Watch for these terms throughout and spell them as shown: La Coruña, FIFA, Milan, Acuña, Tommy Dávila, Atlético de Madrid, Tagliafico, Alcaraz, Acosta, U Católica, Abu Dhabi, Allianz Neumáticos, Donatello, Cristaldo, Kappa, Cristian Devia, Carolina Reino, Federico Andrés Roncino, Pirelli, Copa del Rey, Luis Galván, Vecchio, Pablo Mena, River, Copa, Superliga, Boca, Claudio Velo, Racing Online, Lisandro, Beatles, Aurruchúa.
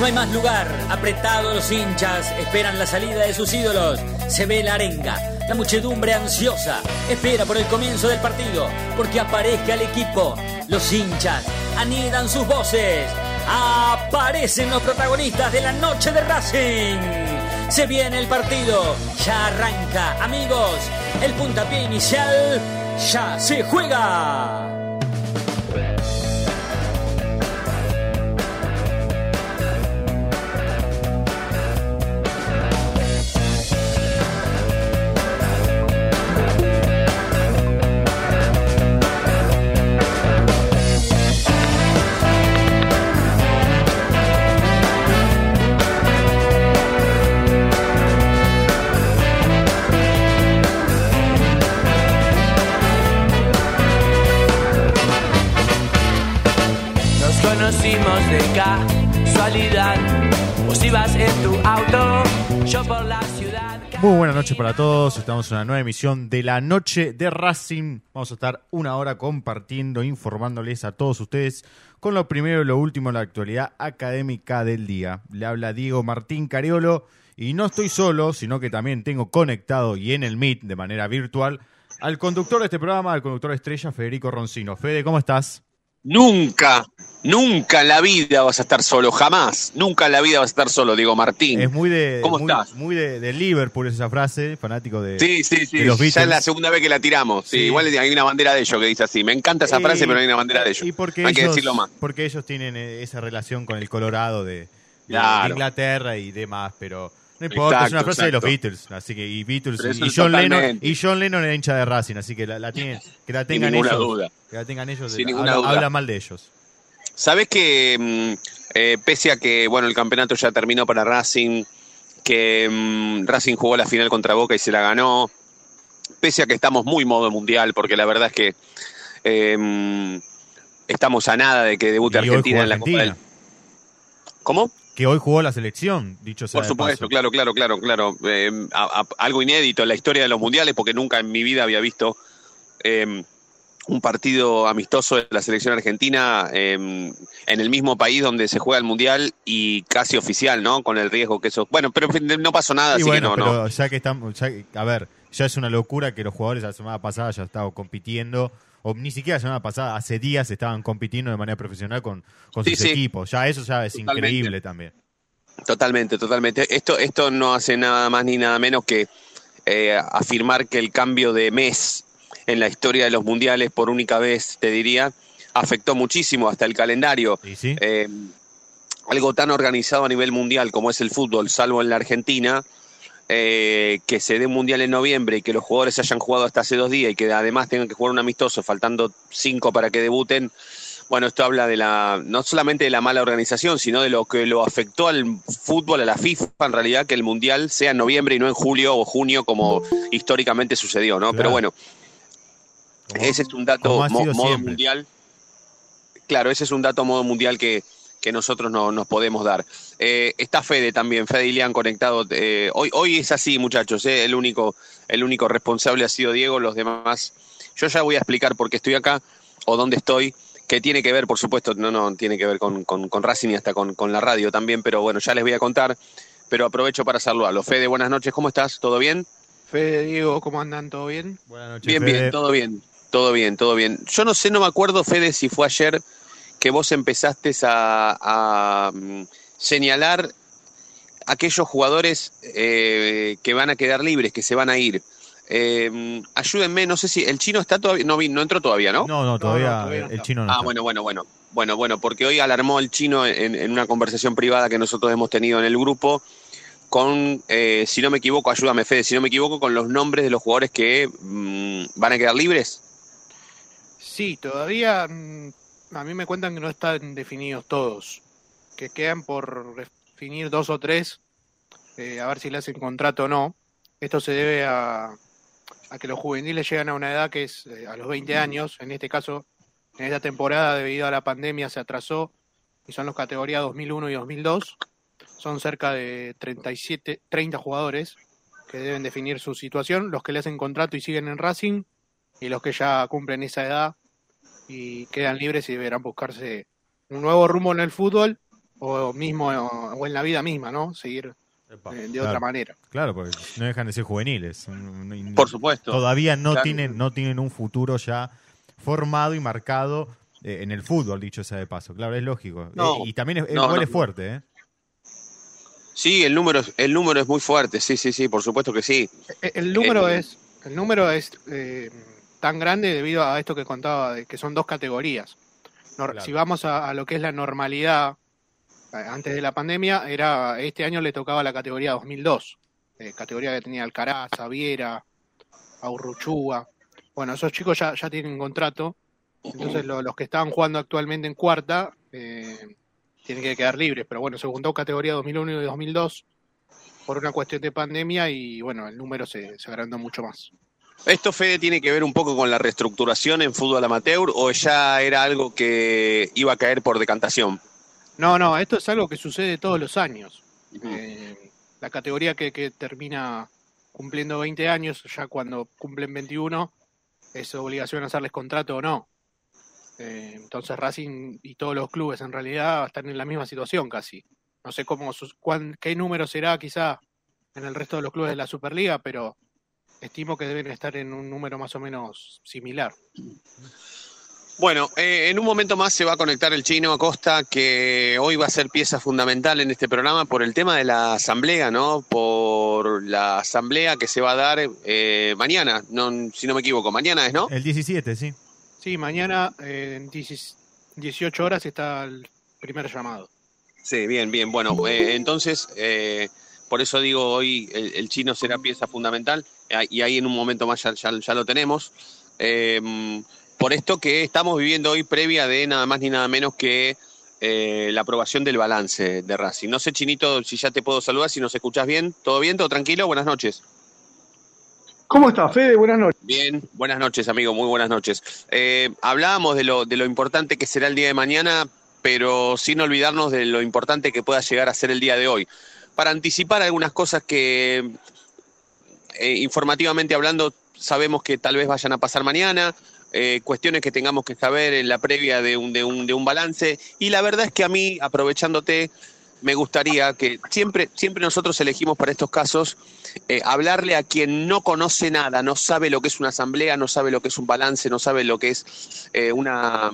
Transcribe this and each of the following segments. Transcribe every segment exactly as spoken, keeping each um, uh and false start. No hay más lugar, apretados los hinchas esperan la salida de sus ídolos. Se ve la arenga, la muchedumbre ansiosa espera por el comienzo del partido, porque aparezca el equipo. Los hinchas anidan sus voces, aparecen los protagonistas de la noche de Racing. Se viene el partido, ya arranca, amigos, el puntapié inicial ya se juega. De casualidad, vos ibas en tu auto, yo por la ciudad. Muy buenas noches para todos, estamos en una nueva emisión de la noche de Racing. Vamos a estar una hora compartiendo, informándoles a todos ustedes con lo primero y lo último de la actualidad académica del día. Le habla Diego Martín Cariolo y no estoy solo, sino que también tengo conectado y en el Meet de manera virtual al conductor de este programa, al conductor estrella Federico Roncino. Fede, ¿cómo estás? Nunca, nunca en la vida vas a estar solo, jamás. Nunca en la vida vas a estar solo, Diego Martín. Es muy de ¿Cómo muy, estás? Muy de, de Liverpool esa frase, fanático de, sí, sí, sí. de los Beatles. Ya es la segunda vez que la tiramos. Sí, sí. Igual hay una bandera de ellos que dice así. Me encanta esa eh, frase, pero hay una bandera de ellos. Y porque hay ellos, que decirlo más. Porque ellos tienen esa relación con el Colorado de, de, claro. de Inglaterra y demás, pero no importa, exacto, es una frase exacto. de los Beatles, así que y Beatles y, y John Lennon y John Lennon era hincha de Racing, así que la, la tiene, que la tengan ellos, duda. que la tengan ellos, de, habla, habla mal de ellos. Sabés que eh, pese a que bueno el campeonato ya terminó para Racing, que um, Racing jugó la final contra Boca y se la ganó, pese a que estamos muy modo mundial, porque la verdad es que eh, estamos a nada de que debute Argentina en la Copa del... ¿Cómo? Que hoy jugó la selección, dicho sea de paso. Por supuesto, claro, claro, claro, claro. Eh, a, a, algo inédito en la historia de los mundiales, porque nunca en mi vida había visto eh, un partido amistoso de la selección argentina eh, en el mismo país donde se juega el mundial y casi oficial, ¿no? Con el riesgo que eso... Bueno, pero no pasó nada, y así bueno, que no, pero no. Ya que estamos, ya, a ver, ya es una locura que los jugadores la semana pasada ya estaban compitiendo... o ni siquiera la semana pasada, hace días estaban compitiendo de manera profesional con, con sí, sus sí. equipos. Ya eso ya es totalmente. increíble también. Totalmente, totalmente. Esto, esto no hace nada más ni nada menos que eh, afirmar que el cambio de mes en la historia de los mundiales, por única vez, te diría, afectó muchísimo hasta el calendario. ¿Y sí? eh, algo tan organizado a nivel mundial como es el fútbol, salvo en la Argentina... Eh, que se dé un mundial en noviembre y que los jugadores hayan jugado hasta hace dos días y que además tengan que jugar un amistoso faltando cinco para que debuten. Bueno, esto habla de la no solamente de la mala organización, sino de lo que lo afectó al fútbol, a la FIFA, en realidad, que el mundial sea en noviembre y no en julio o junio, como históricamente sucedió, ¿no? Claro. Pero bueno, como, ese es un dato mo- modo siempre. mundial. Claro, ese es un dato modo mundial que... que nosotros no nos podemos dar. Eh, está Fede también, Fede y Leán conectado. Eh, hoy, hoy es así, muchachos, eh, el único, el único responsable ha sido Diego, los demás... Yo ya voy a explicar por qué estoy acá o dónde estoy, que tiene que ver, por supuesto, no, no, tiene que ver con, con, con Racing y hasta con, con la radio también, pero bueno, ya les voy a contar, pero aprovecho para saludarlos. Fede, buenas noches, ¿cómo estás? ¿Todo bien? Fede, Diego, ¿cómo andan? ¿Todo bien? Buenas noches, Bien, Fede. bien, todo bien, todo bien, todo bien. Yo no sé, no me acuerdo, Fede, si fue ayer... que vos empezaste a, a um, señalar aquellos jugadores eh, que van a quedar libres, que se van a ir. Eh, ayúdenme, no sé si el chino está todavía, no, no entró todavía, ¿no? No, no, todavía, no, no, todavía el, el chino no. Ah, está. bueno, bueno, bueno, bueno, bueno, porque hoy alarmó el chino en, en una conversación privada que nosotros hemos tenido en el grupo con, eh, si no me equivoco, ayúdame Fede, si no me equivoco, con los nombres de los jugadores que mm, van a quedar libres. Sí, todavía... Mm, a mí me cuentan que no están definidos todos, que quedan por definir dos o tres, eh, a ver si le hacen contrato o no. Esto se debe a, a que los juveniles llegan a una edad que es eh, a los veinte años, en este caso, en esta temporada debido a la pandemia se atrasó, y son los categorías dos mil uno y dos mil dos, son cerca de treinta y siete, treinta jugadores que deben definir su situación, los que le hacen contrato y siguen en Racing, y los que ya cumplen esa edad y quedan libres y deberán buscarse un nuevo rumbo en el fútbol o mismo o en la vida misma, ¿no? Seguir Epa, de, de claro, otra manera. Claro, porque no dejan de ser juveniles. Por supuesto. Todavía no claro. tienen no tienen un futuro ya formado y marcado eh, en el fútbol, dicho sea de paso. Claro, es lógico. No, eh, y también es, no, igual no. es fuerte, ¿eh? Sí, el número es, el número es muy fuerte. Sí, sí, sí, por supuesto que sí. El, el número eh, es el número es eh, tan grande debido a esto que contaba, de que son dos categorías. No, claro. Si vamos a, a lo que es la normalidad, antes de la pandemia, era este año le tocaba la categoría dos mil dos, eh, categoría que tenía Alcaraz, Viera, Aurruchúa. Bueno, esos chicos ya, ya tienen contrato, entonces lo, los que están jugando actualmente en cuarta eh, tienen que quedar libres, pero bueno, se juntó categoría dos mil uno y dos mil dos por una cuestión de pandemia y bueno, el número se, se agrandó mucho más. ¿Esto, Fede, tiene que ver un poco con la reestructuración en fútbol amateur o ya era algo que iba a caer por decantación? No, no, esto es algo que sucede todos los años. Uh-huh. Eh, la categoría que, que termina cumpliendo veinte años, ya cuando cumplen veintiuno, es obligación hacerles contrato o no. Eh, entonces Racing y todos los clubes en realidad están en la misma situación casi. No sé cómo, cuán, qué número será quizá en el resto de los clubes de la Superliga, pero estimo que deben estar en un número más o menos similar. Bueno, eh, en un momento más se va a conectar el Chino Acosta, que hoy va a ser pieza fundamental en este programa por el tema de la asamblea, ¿no? Por la asamblea que se va a dar eh, mañana, no, si no me equivoco. Mañana es, ¿no? El diecisiete, sí. Sí, mañana eh, en dieciocho horas está el primer llamado. Sí, bien, bien. Bueno, eh, entonces, eh, por eso digo, hoy el, el Chino será pieza fundamental eh, y ahí en un momento más ya, ya, ya lo tenemos. Eh, Por esto que estamos viviendo hoy previa de nada más ni nada menos que eh, la aprobación del balance de Racing. No sé, Chinito, si ya te puedo saludar, si nos escuchás bien. ¿Todo bien? ¿Todo tranquilo? Buenas noches. ¿Cómo estás, Fede? Buenas noches. Bien, buenas noches, amigo, muy buenas noches. Eh, hablábamos de lo, de lo importante que será el día de mañana, pero sin olvidarnos de lo importante que pueda llegar a ser el día de hoy. Para anticipar algunas cosas que, eh, informativamente hablando, sabemos que tal vez vayan a pasar mañana, Eh, cuestiones que tengamos que saber en la previa de un, de, un, de un balance, y la verdad es que a mí, aprovechándote, me gustaría que siempre, siempre nosotros elegimos para estos casos eh, hablarle a quien no conoce nada, no sabe lo que es una asamblea, no sabe lo que es un balance, no sabe lo que es eh, una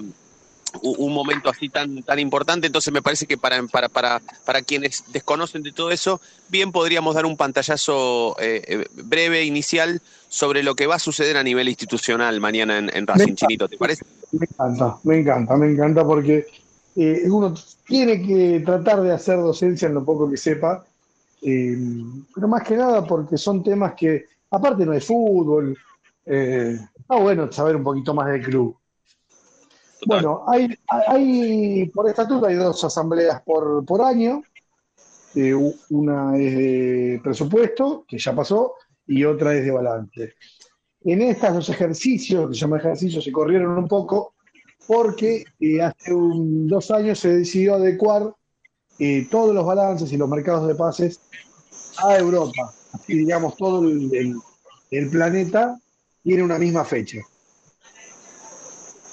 un momento así tan, tan importante. Entonces me parece que para, para, para, para quienes desconocen de todo eso, bien podríamos dar un pantallazo eh, breve, inicial, sobre lo que va a suceder a nivel institucional mañana en, en Racing. Chinito, ¿te parece? Me encanta, me encanta, me encanta porque eh, uno tiene que tratar de hacer docencia en lo poco que sepa, eh, pero más que nada porque son temas que, aparte no hay fútbol, eh, está bueno saber un poquito más del club. Bueno, hay, hay por estatuto hay dos asambleas por, por año, eh, una es de presupuesto, que ya pasó, y otra es de balance. En estas dos ejercicios, que se llama ejercicios, se corrieron un poco, porque eh, hace un, dos años se decidió adecuar eh, todos los balances y los mercados de pases a Europa, y digamos todo el, el, el planeta tiene una misma fecha.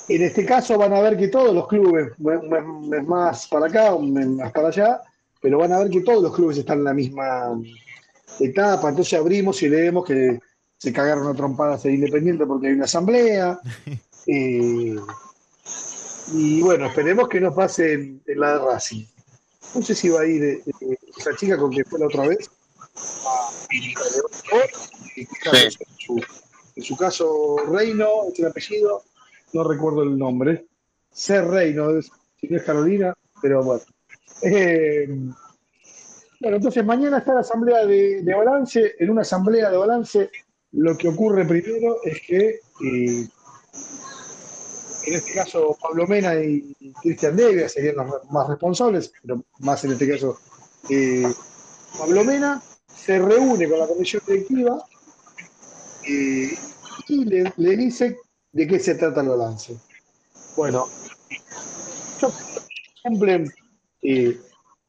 En este caso van a ver que todos los clubes, un mes más para acá, un mes más para allá, pero van a ver que todos los clubes están en la misma etapa. Entonces abrimos y leemos que se cagaron a trompadas de Independiente porque hay una asamblea. Eh, y bueno, esperemos que no pase en, en la de Racing. No sé si va a ir eh, esa chica con quien fue la otra vez. En su caso, Reino, es el apellido. No recuerdo el nombre. C. Reino, es, es Carolina, pero bueno. Eh, bueno, entonces mañana está la asamblea de, de balance. En una asamblea de balance lo que ocurre primero es que, eh, en este caso, Pablo Mena y Cristian Devia serían los más responsables, pero más en este caso, eh, Pablo Mena se reúne con la comisión directiva eh, y le, le dice... ¿De qué se trata el balance? Bueno, yo cumplen, eh,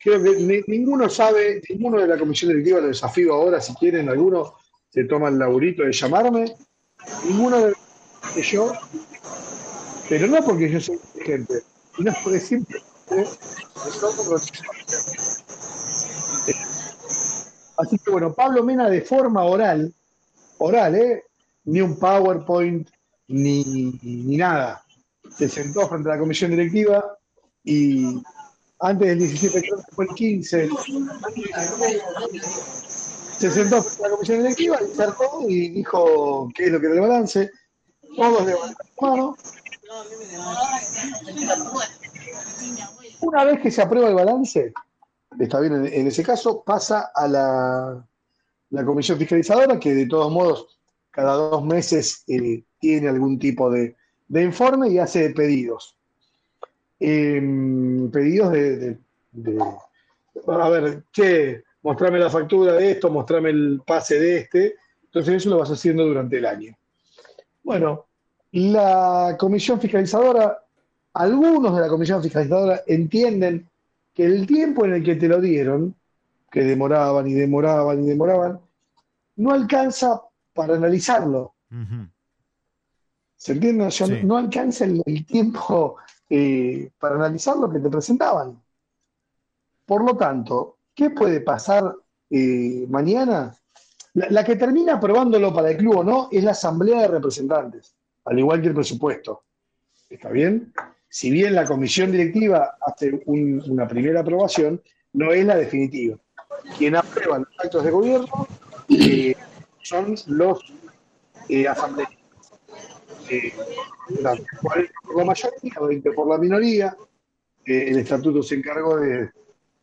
creo que ni, ninguno sabe, ninguno de la comisión directiva, lo desafío ahora, si quieren, algunos se toman el laburito de llamarme, ninguno de que yo, pero no porque yo soy inteligente, sino porque siempre ¿eh? Así que bueno, Pablo Mena de forma oral, oral, ¿eh? Ni un PowerPoint, ni, ni nada. Se sentó frente a la comisión directiva y antes del diecisiete, fue el quince, se sentó frente a la comisión directiva y saltó y dijo qué es lo que era el balance. Todos levantaron la mano. Una vez que se aprueba el balance, está bien, en ese caso pasa a la, la comisión fiscalizadora, que de todos modos cada dos meses eh, tiene algún tipo de, de informe y hace pedidos. Eh, pedidos de, de, de... A ver, che, mostrame la factura de esto, mostrame el pase de este. Entonces eso lo vas haciendo durante el año. Bueno, la comisión fiscalizadora, algunos de la comisión fiscalizadora entienden que el tiempo en el que te lo dieron, que demoraban y demoraban y demoraban, no alcanza para analizarlo. Uh-huh. ¿Se entiende? O sea, sí. No alcanza el, el tiempo eh, para analizar lo que te presentaban. Por lo tanto, ¿qué puede pasar eh, mañana? La, la que termina aprobándolo para el club o no es la Asamblea de Representantes, al igual que el presupuesto. ¿Está bien? Si bien la comisión directiva hace un, una primera aprobación, no es la definitiva. Quien aprueba los actos de gobierno eh, son los eh, asambleístas. Eh, cuarenta por la mayoría, veinte por la minoría. Eh, el estatuto se encargó de,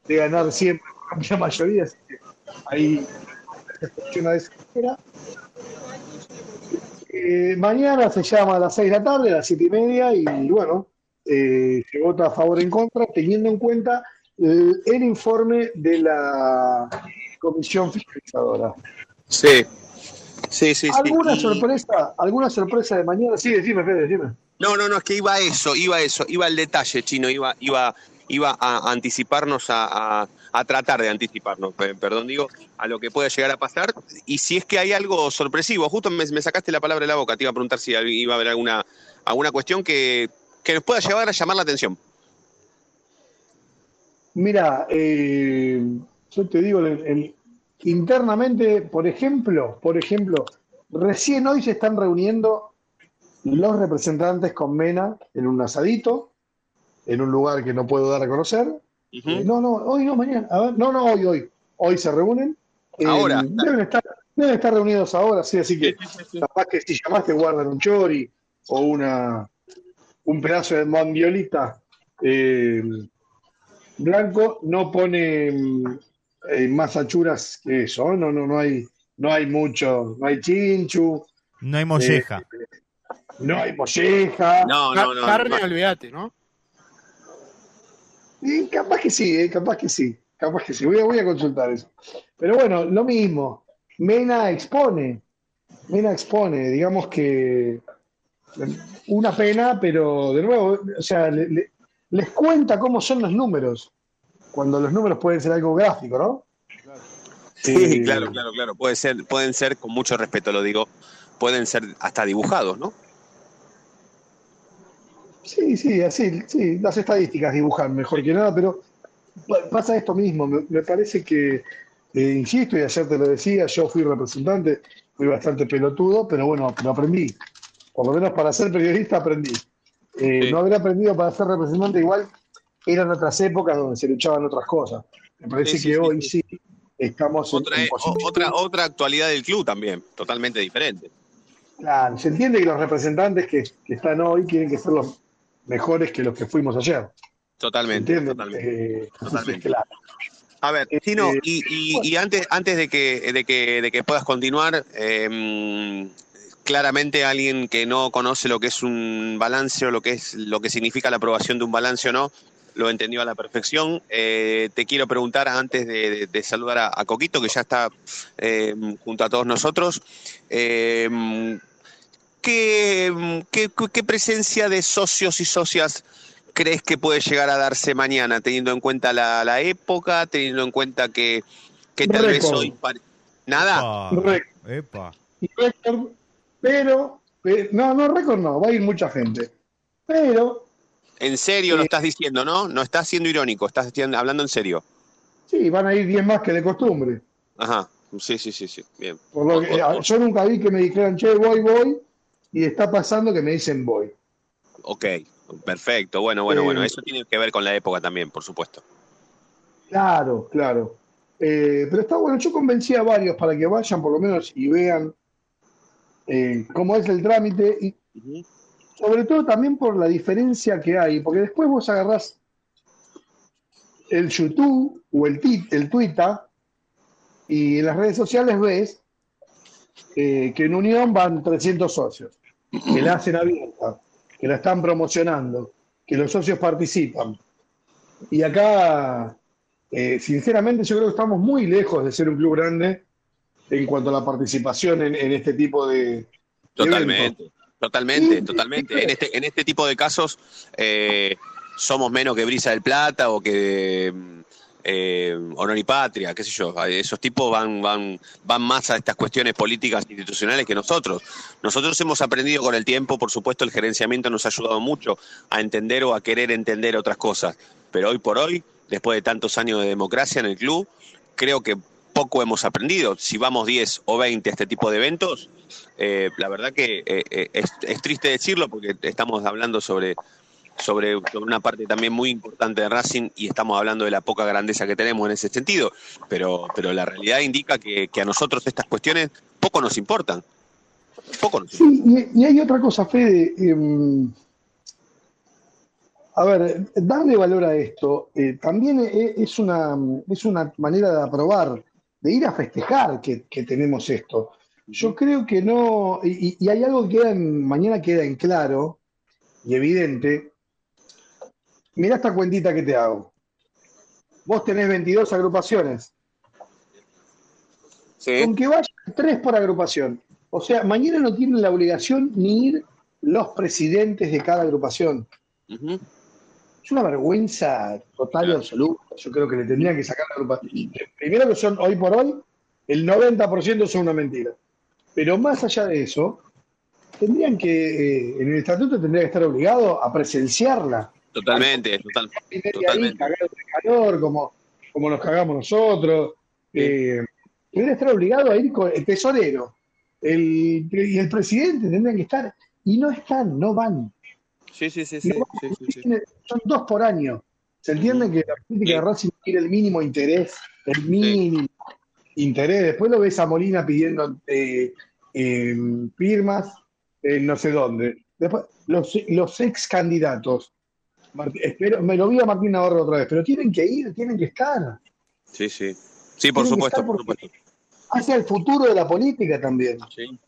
de ganar siempre por la mayoría, así que ahí funciona de esa manera. Eh, mañana se llama a las seis de la tarde, a las siete y media, y, y bueno. Eh, se vota a favor o en contra, teniendo en cuenta el, el informe de la comisión fiscalizadora. Sí, sí, sí. ¿Alguna sí. sorpresa? ¿Alguna sorpresa de mañana? Sí, decime, Fede, decime. No, no, no, es que iba a eso, iba a eso, iba al detalle, Chino, iba, iba, iba a anticiparnos, a, a, a tratar de anticiparnos, perdón, digo, a lo que pueda llegar a pasar, y si es que hay algo sorpresivo. Justo me, me sacaste la palabra de la boca, te iba a preguntar si iba a haber alguna, alguna cuestión que... que nos pueda llevar a llamar la atención. Mira, eh, yo te digo, el, el, internamente, por ejemplo, por ejemplo, recién hoy se están reuniendo los representantes con Mena en un asadito, en un lugar que no puedo dar a conocer. Uh-huh. eh, no, no, hoy no, mañana. A ver, no, no, hoy, hoy. Hoy se reúnen. Eh, ahora. Deben estar, deben estar reunidos ahora, sí, así que sí, sí, sí. Capaz que si llamaste guardan un chori o una... un pedazo de mandiolita eh, blanco, no pone eh, más achuras que eso, no, no, no hay, no hay mucho, no hay chinchu, no hay molleja, eh, no hay molleja, no, no, no, carne, no. Olvídate, ¿no? Y capaz que sí, eh, capaz que sí, capaz que sí, voy a, voy a consultar eso. Pero bueno, lo mismo, Mena expone, Mena expone, digamos que una pena, pero de nuevo, o sea, le, le, les cuenta cómo son los números, cuando los números pueden ser algo gráfico, ¿no? Sí, sí, claro, claro, claro. Puede ser, pueden ser, con mucho respeto lo digo, pueden ser hasta dibujados, ¿no? Sí, sí, así, sí, las estadísticas dibujan mejor que nada, pero pasa esto mismo. Me, me parece que, eh, insisto, y ayer te lo decía, yo fui representante, fui bastante pelotudo, pero bueno, lo aprendí. Por lo menos para ser periodista aprendí. Eh, sí. No haber aprendido para ser representante igual, eran otras épocas donde se luchaban otras cosas. Me parece sí, sí, que sí, hoy sí estamos... Otra, en, en otra, otra actualidad del club también, totalmente diferente. Claro, se entiende que los representantes que, que están hoy tienen que ser los mejores que los que fuimos ayer. Totalmente, totalmente. Eh, totalmente. Claro. A ver, Tino, eh, y, y, bueno. y antes, antes de, que, de, que, de que puedas continuar... Eh, claramente alguien que no conoce lo que es un balance o lo que es lo que significa la aprobación de un balance o no, lo entendió a la perfección. Eh, te quiero preguntar antes de, de, de saludar a, a Coquito, que ya está eh, junto a todos nosotros, eh, ¿qué, qué, ¿qué presencia de socios y socias crees que puede llegar a darse mañana, teniendo en cuenta la, la época, teniendo en cuenta que, que tal vez hoy... Pare... ¿Nada? Epa. Epa. Pero Eh, no, no, récord no, va a ir mucha gente. Pero... En serio eh, lo estás diciendo, ¿no? No estás siendo irónico, estás hablando en serio. Sí, van a ir diez más que de costumbre. Ajá, sí, sí, sí, sí. Bien. Por lo que, o, o, yo nunca vi que me dijeran, che, voy, voy, y está pasando que me dicen voy. Ok, perfecto, bueno, bueno, eh, bueno. Eso tiene que ver con la época también, por supuesto. Claro, claro. Eh, pero está bueno, yo convencí a varios para que vayan por lo menos y vean eh, cómo es el trámite y uh-huh. sobre todo también por la diferencia que hay, porque después vos agarrás el YouTube o el, el Twitter y en las redes sociales ves eh, que en Unión van trescientos socios, que la hacen abierta, que la están promocionando, que los socios participan. Y acá... Eh, sinceramente yo creo que estamos muy lejos de ser un club grande en cuanto a la participación en, en este tipo de totalmente de totalmente sí, totalmente sí, sí. en este en este tipo de casos eh, somos menos que Brisa del Plata o que eh, Honor y Patria, qué sé yo, esos tipos van van van más a estas cuestiones políticas institucionales que nosotros nosotros hemos aprendido con el tiempo, por supuesto el gerenciamiento nos ha ayudado mucho a entender o a querer entender otras cosas, pero hoy por hoy, después de tantos años de democracia en el club, creo que poco hemos aprendido. Si vamos diez o veinte a este tipo de eventos, eh, la verdad que eh, es, es triste decirlo porque estamos hablando sobre, sobre una parte también muy importante de Racing y estamos hablando de la poca grandeza que tenemos en ese sentido, pero, pero la realidad indica que, que a nosotros estas cuestiones poco nos importan. Poco nos importan. Sí, y, y hay otra cosa, Fede... Eh... A ver, darle valor a esto eh, también es una, es una manera de aprobar, de ir a festejar que, que tenemos esto. Yo creo que no, y, y hay algo que queda en, mañana queda en claro y evidente. Mirá esta cuentita que te hago. Vos tenés veintidós agrupaciones. Sí. Con que vayan tres por agrupación. O sea, mañana no tienen la obligación ni ir los presidentes de cada agrupación. Uh-huh. Es una vergüenza total y absoluta. Yo creo que le tendrían que sacar la agrupación. Primero que son, hoy por hoy, el noventa por ciento son una mentira. Pero más allá de eso, tendrían que, eh, en el estatuto tendría que estar obligado a presenciarla. Totalmente, total, totalmente. Ahí, cagados de calor, como, como nos cagamos nosotros. Eh, tendría que estar obligado a ir con el tesorero. El, y el presidente tendrían que estar. Y no están, no van. Sí, sí, sí, sí, sí, sí, sí. Son dos por año. Se entiende uh-huh. que la política de Racing tiene el mínimo interés, el mínimo sí. interés. Después lo ves a Molina pidiendo eh, eh, firmas en eh, no sé dónde. Después, los, los ex candidatos, Martín, espero, me lo vi a Martín Navarro otra vez, pero tienen que ir, tienen que estar. Sí, sí. Sí, por supuesto, por supuesto. Hacia el futuro de la política también.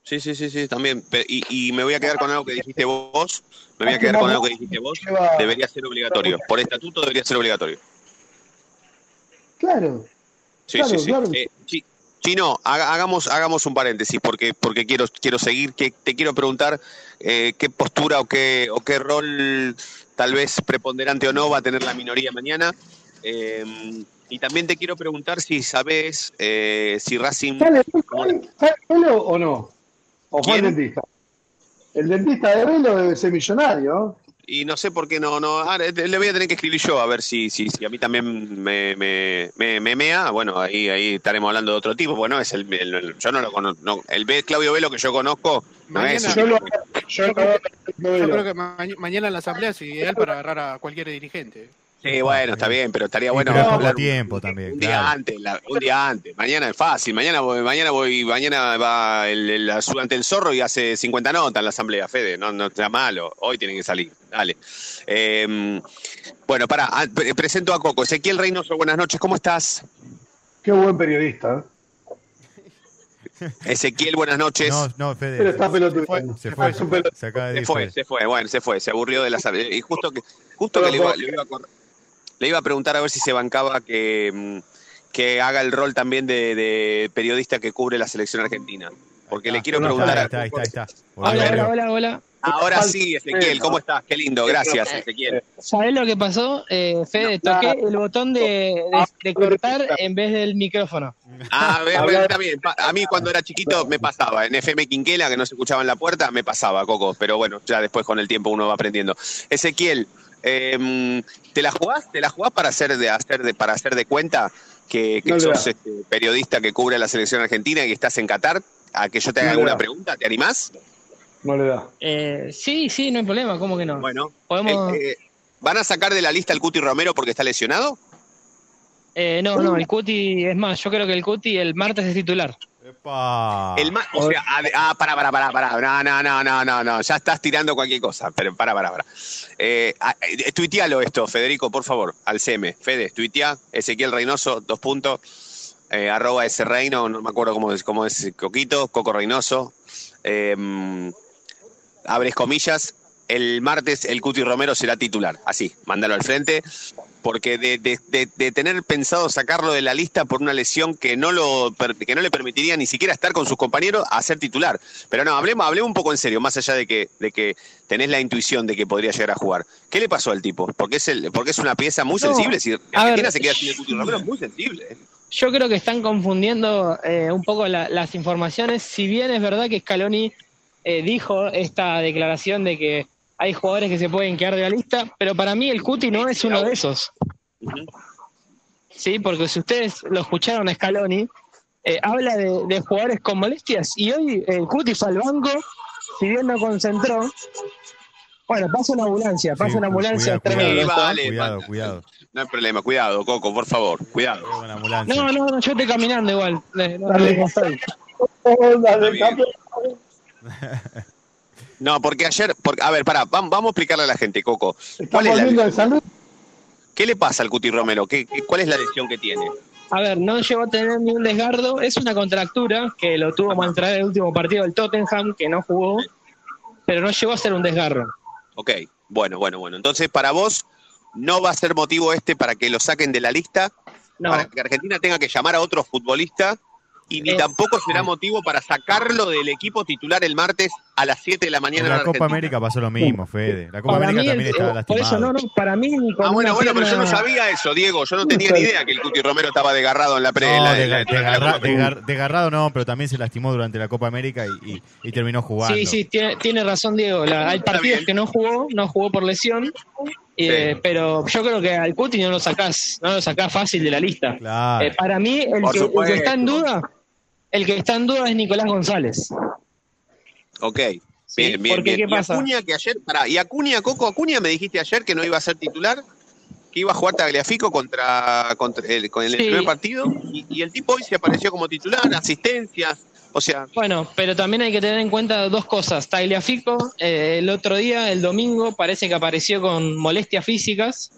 Sí, sí, sí, sí, también. Y, y me voy a quedar con algo que dijiste vos. Me voy a quedar con algo que dijiste vos. Debería ser obligatorio. Por estatuto debería ser obligatorio. Claro. Sí, claro, sí, sí. Claro. Eh, sí. Chino, hagamos, hagamos un paréntesis porque, porque quiero, quiero seguir. Que te quiero preguntar eh, qué postura o qué, o qué rol, tal vez preponderante o no, va a tener la minoría mañana. Eh, Y también te quiero preguntar si sabés eh, si Racing... ¿Sale, sale, sale Velo o no? ¿O fue el dentista? El dentista de Velo debe ser millonario. Y no sé por qué no... no ah, le voy a tener que escribir yo a ver si, si, si a mí también me, me, me, me mea. Bueno, ahí, ahí estaremos hablando de otro tipo. Bueno, es el, el, el yo no lo conozco. No, el B, Claudio Velo que yo conozco no es... Yo, lo, yo, yo, creo, lo, yo creo que ma- mañana en la asamblea es ideal para agarrar a cualquier dirigente. Sí, bueno, está bien, pero estaría bueno hablar tiempo también, un día claro. antes, la, un día antes. Mañana es fácil, mañana voy, mañana voy, mañana va el, el ayudante del zorro y hace cincuenta notas en la asamblea, Fede, no, no está malo, hoy tienen que salir, dale. Eh, bueno, pará, presento a Coco, Ezequiel Reynoso, buenas noches, ¿cómo estás? Qué buen periodista, Ezequiel, buenas noches. No, no, Fede. Pero está pelotudo. Se fue, se fue, se acaba de se fue, se fue, bueno, se fue, se aburrió de la asamblea y justo que, justo que le iba, le iba a correr. Le iba a preguntar a ver si se bancaba que, que haga el rol también de, de periodista que cubre la selección argentina. Porque está, le quiero preguntar... Ahí está, ahí está, ahí está. Hola, hola, hola, hola. Ahora sí, Ezequiel, ¿cómo estás? Qué lindo, gracias, Ezequiel. ¿Sabés lo que pasó? Eh, Fede, toqué el botón de, de, de cortar en vez del micrófono. A ver, a, también, a mí cuando era chiquito me pasaba, en F M Quinquela, que no se escuchaba en la puerta, me pasaba, Coco, pero bueno, ya después con el tiempo uno va aprendiendo. Ezequiel, eh, ¿te la jugás? ¿Te la jugás para hacer de, hacer de, para hacer de cuenta que, que no sos este, periodista que cubre la selección argentina y estás en Qatar? ¿A que yo te haga no alguna pregunta? ¿Te animás? No le da. Eh, sí, sí, no hay problema, ¿cómo que no? Bueno, podemos... eh, eh, ¿van a sacar de la lista al Cuti Romero porque está lesionado? Eh, no, no, el Cuti, es más, yo creo que el Cuti el martes es titular. Epa. El ma o sea, ah, pará, pará, pará, pará. No, no, no, no, no, no, ya estás tirando cualquier cosa. Pero pará, pará, pará. Eh, tuitealo esto, Federico, por favor, al C M. Fede, tuitea, Ezequiel Reynoso, dos puntos, eh, arroba ese reino, no me acuerdo cómo es, cómo es Coquito, Coco Reynoso. Eh, abres comillas. El martes el Cuti Romero será titular. Así, mándalo al frente. Porque de, de, de, de tener pensado sacarlo de la lista por una lesión que no, lo, que no le permitiría ni siquiera estar con sus compañeros a ser titular. Pero no, hablemos, hablemos un poco en serio, más allá de que, de que tenés la intuición de que podría llegar a jugar. ¿Qué le pasó al tipo? Porque es, el, porque es una pieza muy no, sensible. Si Argentina ver, se queda sin el Cuti Romero, es muy sensible. Yo creo que están confundiendo eh, un poco la, las informaciones. Si bien es verdad que Scaloni eh, dijo esta declaración de que hay jugadores que se pueden quedar de la lista, pero para mí el Cuti no es uno de esos. Sí, porque si ustedes lo escucharon a Scaloni, eh, habla de, de jugadores con molestias, y hoy el Cuti fue al banco, si bien no concentró, bueno, pasa una ambulancia, pasa sí, una ambulancia tremenda. Cuidado, vale, cuidado, cuidado. No hay problema, cuidado, Coco, por favor, cuidado. No, no, no, yo estoy caminando igual. No, dale, no, dale. Dale, dale. No, porque ayer... Porque, a ver, pará, vamos, vamos a explicarle a la gente, Coco. ¿Cuál es la, ¿Qué le pasa al Cuti Romero? ¿Qué, qué, ¿Cuál es la lesión que tiene? A ver, no llegó a tener ni un desgardo. Es una contractura que lo tuvo maltraer el último partido del Tottenham, que no jugó, pero no llegó a ser un desgarro. Ok, bueno, bueno, bueno. Entonces, para vos, ¿no va a ser motivo este para que lo saquen de la lista? No. Para que Argentina tenga que llamar a otro futbolista... Y ni tampoco será motivo para sacarlo del equipo titular el martes a las siete de la mañana. En la Copa América pasó lo mismo, Fede. La Copa América también estaba lastimada. Por eso no, no, para mí... Ah, bueno, bueno, pero yo no sabía eso, Diego. Yo no tenía ni idea que el Cuti Romero estaba desgarrado en la pre... Desgarrado no, pero también se lastimó durante la Copa América y, y, y terminó jugando. Sí, sí, tiene, tiene razón, Diego. La, hay partidos que no jugó, no jugó por lesión... Sí. Eh, pero yo creo que al Cuti no lo sacás, no lo sacás fácil de la lista. Claro. Eh, para mí, el que, el que está en duda, el que está en duda es Nicolás González. Ok, sí, bien, bien, porque, bien. ¿Qué pasa? Y Acuña, que ayer, pará, y Acuña, Coco, Acuña me dijiste ayer que no iba a ser titular, que iba a jugar Tagliafico contra, contra el, con el sí. primer partido, y, y el tipo hoy se apareció como titular, asistencia, o sea... Bueno, pero también hay que tener en cuenta dos cosas. Tagliafico, eh, el otro día, el domingo, parece que apareció con molestias físicas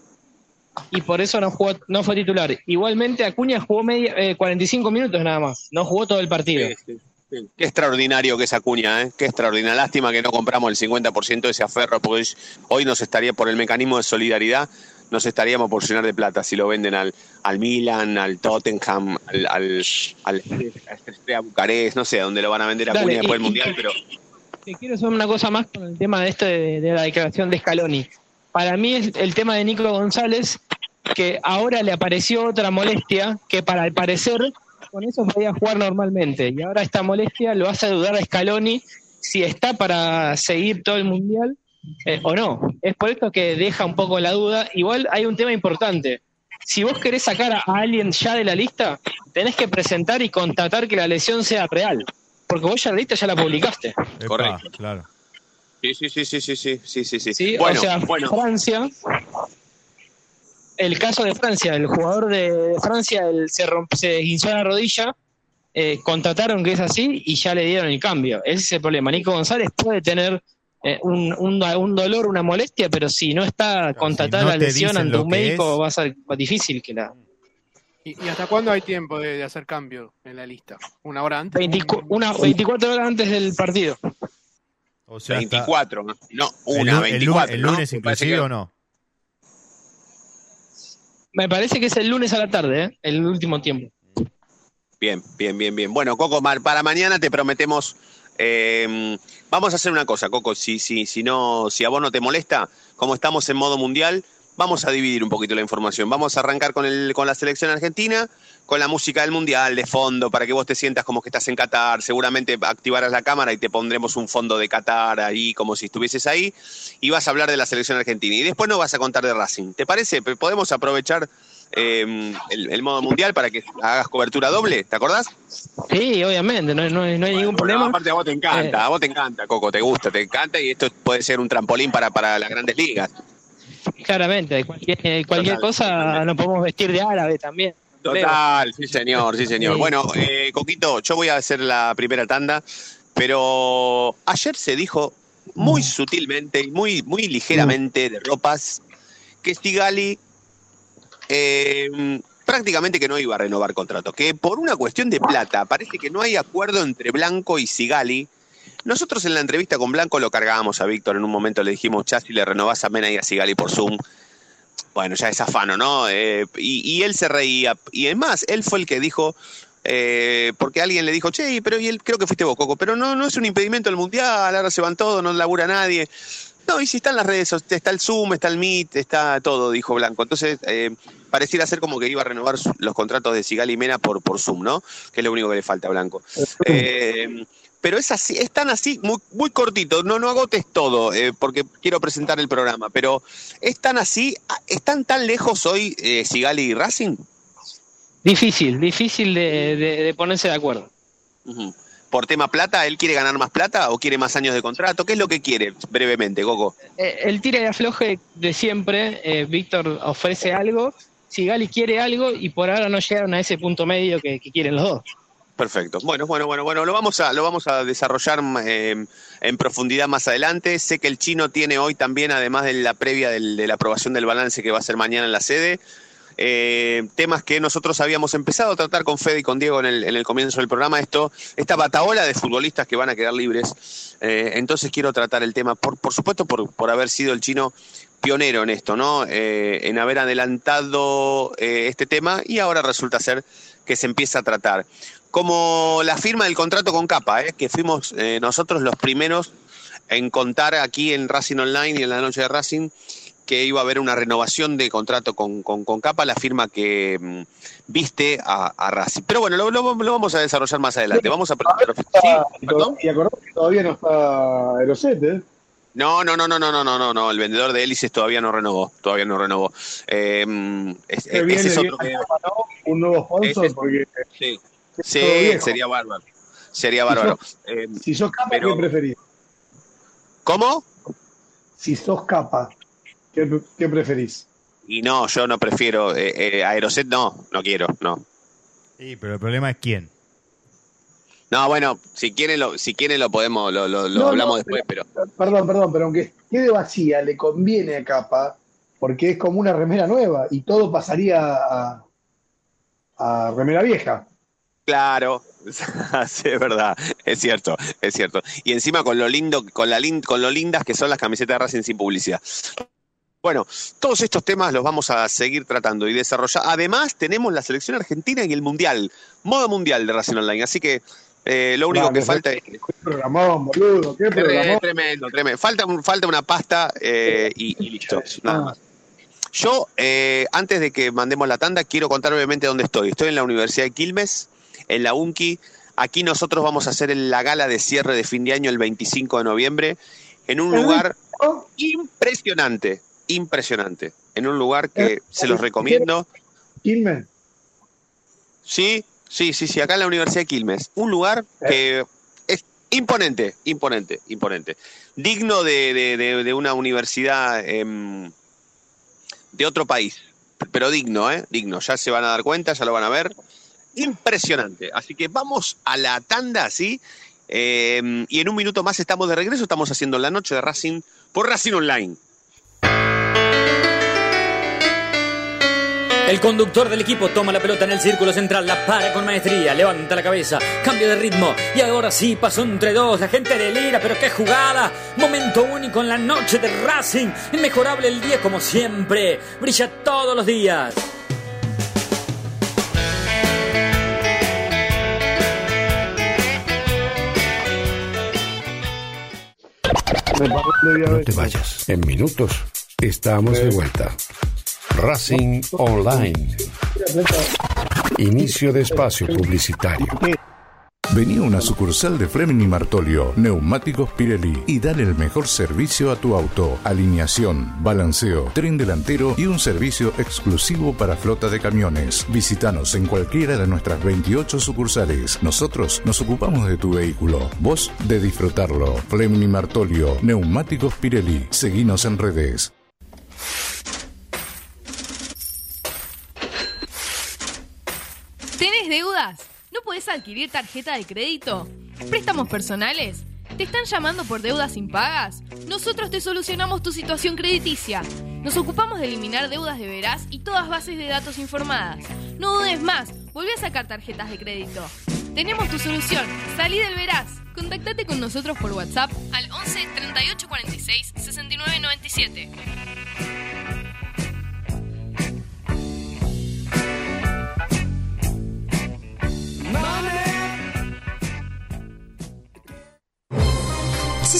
y por eso no jugó, no fue titular. Igualmente Acuña jugó media, eh, cuarenta y cinco minutos nada más, no jugó todo el partido. Sí, sí, sí. Qué extraordinario que es Acuña, ¿eh? Qué extraordinario. Lástima que no compramos el cincuenta por ciento de ese aferro, porque hoy nos estaría, por el mecanismo de solidaridad, nos estaríamos por llenar de plata si lo venden al, al Milan, al Tottenham, al, al, al, al a Bucarest, no sé a dónde lo van a vender a Acuña después del Mundial, pero... Te quiero hacer una cosa más con el tema de esto de, de la declaración de Scaloni. Para mí es el tema de Nico González, que ahora le apareció otra molestia, que para al parecer con eso podía jugar normalmente, y ahora esta molestia lo hace dudar a Scaloni si está para seguir todo el Mundial Eh, o no. Es por esto que deja un poco la duda. Igual hay un tema importante. Si vos querés sacar a alguien ya de la lista, tenés que presentar y constatar que la lesión sea real, porque vos ya la lista ya la publicaste. Correcto, claro. Sí, sí, sí, sí, sí, sí, sí, sí. ¿Sí? Bueno, o sea, bueno. Francia, el caso de Francia, el jugador de Francia el, se, romp, se guinzó la rodilla, eh, constataron que es así y ya le dieron el cambio. Ese es el problema. Nico González puede tener Eh, un, un, un dolor, una molestia, pero si no está constatada si no la lesión ante un médico, es... va a ser difícil que la... ¿Y, y hasta cuándo hay tiempo de, de hacer cambio en la lista? ¿Una hora antes? veinticu una, veinticuatro horas antes del partido. O sea, veinticuatro, hasta... no, una, el, veinticuatro. ¿El lunes, ¿no? Inclusive, o no? Me parece que es el lunes a la tarde, ¿eh? El último tiempo. Bien, bien, bien, bien. Bueno, Coco, para mañana te prometemos... Eh, vamos a hacer una cosa, Coco, si, si, si, no, si a vos no te molesta, como estamos en modo mundial, vamos a dividir un poquito la información. Vamos a arrancar con, el, con la selección argentina, con la música del Mundial de fondo, para que vos te sientas como que estás en Qatar. Seguramente activarás la cámara y te pondremos un fondo de Qatar ahí, como si estuvieses ahí, y vas a hablar de la selección argentina. Y después nos vas a contar de Racing. ¿Te parece? ¿Podemos aprovechar eh, el, el modo Mundial para que hagas cobertura doble? ¿Te acordás? Sí, obviamente, no, no, no hay bueno, ningún problema. No, aparte a vos te encanta, eh. a vos te encanta, Coco, te gusta, te encanta, y esto puede ser un trampolín para, para las grandes ligas. Claramente, cualquier, cualquier cosa nos podemos vestir de árabe también. Total, sí señor, sí señor. Sí. Bueno, eh, Coquito, yo voy a hacer la primera tanda, pero ayer se dijo muy sutilmente y muy, muy ligeramente de ropas que Sigali eh, prácticamente que no iba a renovar contrato, que por una cuestión de plata parece que no hay acuerdo entre Blanco y Sigali. Nosotros en la entrevista con Blanco lo cargábamos a Víctor, en un momento le dijimos, ya si le renovás a Mena y a Sigali por Zoom, bueno, ya es afano, ¿no? Eh, y, y él se reía, y es más, él fue el que dijo, eh, porque alguien le dijo, che, pero y él, creo que fuiste vos, Coco, pero no, no es un impedimento el Mundial, ahora se van todos, no labura nadie. No, y si están las redes, está el Zoom, está el Meet, está todo, dijo Blanco. Entonces, eh, pareciera ser como que iba a renovar los contratos de Sigali y Mena por, por Zoom, ¿no? Que es lo único que le falta a Blanco. Eh... Pero es así, es tan así, muy, muy cortito, no, no agotes todo, eh, porque quiero presentar el programa, pero es tan así, ¿están tan lejos hoy eh, Sigali y Racing? Difícil, difícil de, de, de ponerse de acuerdo. Uh-huh. ¿Por tema plata? ¿Él quiere ganar más plata o quiere más años de contrato? ¿Qué es lo que quiere, brevemente, Coco? Eh, el tira y afloje de siempre, eh, Víctor ofrece algo, Sigali quiere algo y por ahora no llegaron a ese punto medio que, que quieren los dos. Perfecto. Bueno, bueno, bueno, bueno. Lo vamos a, lo vamos a desarrollar eh, en profundidad más adelante. Sé que el chino tiene hoy también, además de la previa del, de la aprobación del balance que va a ser mañana en la sede, eh, temas que nosotros habíamos empezado a tratar con Fede y con Diego en el, en el comienzo del programa. Esto, esta bataola de futbolistas que van a quedar libres. Eh, entonces quiero tratar el tema, por, por supuesto, por, por haber sido el chino pionero en esto, ¿no? Eh, en haber adelantado eh, este tema, y ahora resulta ser que se empieza a tratar. Como la firma del contrato con Kappa, ¿eh? Que fuimos eh, nosotros los primeros en contar aquí en Racing Online y en la noche de Racing que iba a haber una renovación de contrato con, con, con Kappa, la firma que mmm, viste a, a Racing. Pero bueno, lo, lo, lo vamos a desarrollar más adelante. Vamos a preguntar. ¿Sí? ¿Perdón? Y acordate que todavía no está Aeroset, ¿eh? No, no, no, no, no, no, no, no, no. El vendedor de hélices todavía no renovó, todavía no renovó. Eh, es, es, viene, es otro viene, ¿no? Un nuevo sponsor, es, porque sí, sí sería bárbaro, sería bárbaro. Si sos, eh, si sos Kappa, pero... ¿qué preferís? ¿Cómo? Si sos Kappa, ¿qué, qué preferís? Y no, yo no prefiero eh, eh, Aeroset, no, no quiero, no. Sí, pero el problema es quién. No, bueno, si quieren lo, si quieren lo podemos, lo, lo, lo no, hablamos no, pero, después, pero... Perdón, perdón, pero aunque quede vacía, le conviene a Kappa, porque es como una remera nueva, y todo pasaría a, a remera vieja. Claro, sí, es verdad, es cierto, es cierto. Y encima con lo lindo, con la lin, con lo lindas que son las camisetas de Racing sin publicidad. Bueno, todos estos temas los vamos a seguir tratando y desarrollar. Además, tenemos la selección argentina y el Mundial, modo Mundial de Racing Online, así que... Eh, lo único no, que falta es... Qué programón, boludo, qué programón. Tremendo, tremendo. Falta, falta una pasta eh, y, y listo, nada más. Yo, eh, antes de que mandemos la tanda, quiero contar obviamente dónde estoy. Estoy en la Universidad de Quilmes, en la UNQI. Aquí nosotros vamos a hacer la gala de cierre de fin de año el veinticinco de noviembre, en un lugar impresionante, impresionante. En un lugar que se los recomiendo. ¿Quilmes? Sí. Sí, sí, sí, acá en la Universidad de Quilmes. Un lugar que es imponente, imponente, imponente. Digno de, de, de, de una universidad eh, de otro país, pero digno, ¿eh? Digno. Ya se van a dar cuenta, ya lo van a ver. Impresionante. Así que vamos a la tanda, ¿sí? Eh, y en un minuto más estamos de regreso. Estamos haciendo la noche de Racing por Racing Online. El conductor del equipo toma la pelota en el círculo central, la para con maestría, levanta la cabeza, cambio de ritmo, y ahora sí, pasó entre dos, la gente delira, pero qué jugada, momento único en la noche de Racing, inmejorable el día como siempre, brilla todos los días. No te vayas, en minutos estamos de vuelta. Racing Online. Inicio de espacio publicitario. Vení a una sucursal de Fleming Martorio, neumáticos Pirelli, y dale el mejor servicio a tu auto. Alineación, balanceo, tren delantero y un servicio exclusivo para flota de camiones. Visítanos en cualquiera de nuestras veintiocho sucursales. Nosotros nos ocupamos de tu vehículo, vos de disfrutarlo. Fleming Martorio, neumáticos Pirelli. Seguinos en redes. ¿Tenés deudas? ¿No podés adquirir tarjeta de crédito? ¿Préstamos personales? ¿Te están llamando por deudas impagas? Nosotros te solucionamos tu situación crediticia. Nos ocupamos de eliminar deudas de Veraz y todas bases de datos informadas. No dudes más, volví a sacar tarjetas de crédito. Tenemos tu solución, salí del Veraz. Contactate con nosotros por WhatsApp al once treinta y ocho cuarenta y seis sesenta y nueve noventa y siete. Si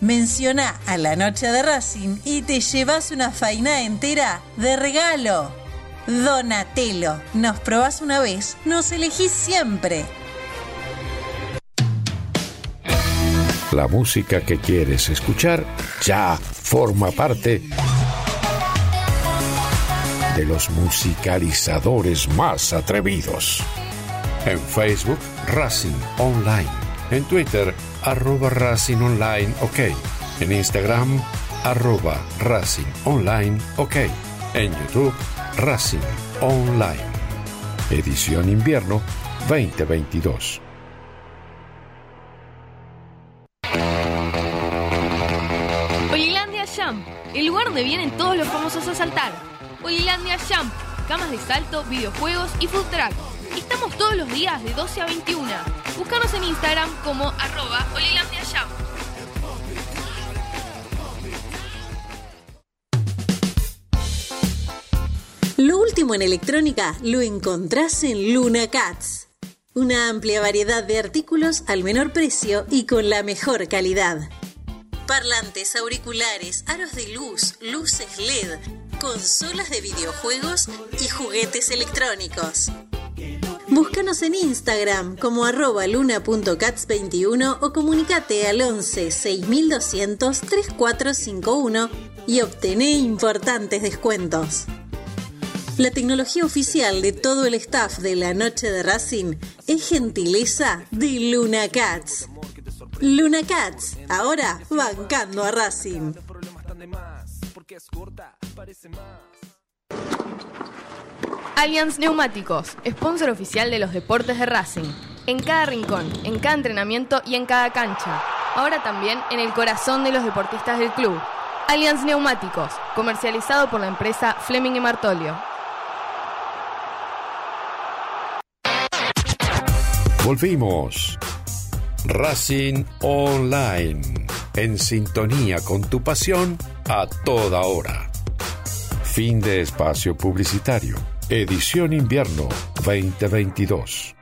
menciona a la noche de Racing y te llevas una faina entera de regalo. Donatello, nos probás una vez, nos elegís siempre. La música que quieres escuchar ya forma parte de los musicalizadores más atrevidos. En Facebook, Racing Online. En Twitter, arroba Racing Online OK. En Instagram, arroba Racing Online OK. En YouTube, Racing Online. Edición Invierno veinte veintidós. Oilandia Jump, el lugar donde vienen todos los famosos a saltar. Oilandia Jump, camas de salto, videojuegos y food truck. Estamos todos los días de doce a veintiuno. Búscanos en Instagram como arroba Oilandia Jump. Lo último en electrónica lo encontrás en Luna Cats. Una amplia variedad de artículos al menor precio y con la mejor calidad. Parlantes, auriculares, aros de luz, luces L E D, consolas de videojuegos y juguetes electrónicos. Búscanos en Instagram como arroba luna punto cats veintiuno o comunicate al once seis mil doscientos treinta y cuatro cincuenta y uno y obtené importantes descuentos. La tecnología oficial de todo el staff de la noche de Racing es gentileza de Luna Cats. Luna Cats, ahora bancando a Racing. Allianz Neumáticos, sponsor oficial de los deportes de Racing. En cada rincón, en cada entrenamiento y en cada cancha. Ahora también en el corazón de los deportistas del club. Allianz Neumáticos, comercializado por la empresa Fleming Martorio. Volvimos. Racing Online. En sintonía con tu pasión a toda hora. Fin de espacio publicitario. Edición Invierno veinte veintidós.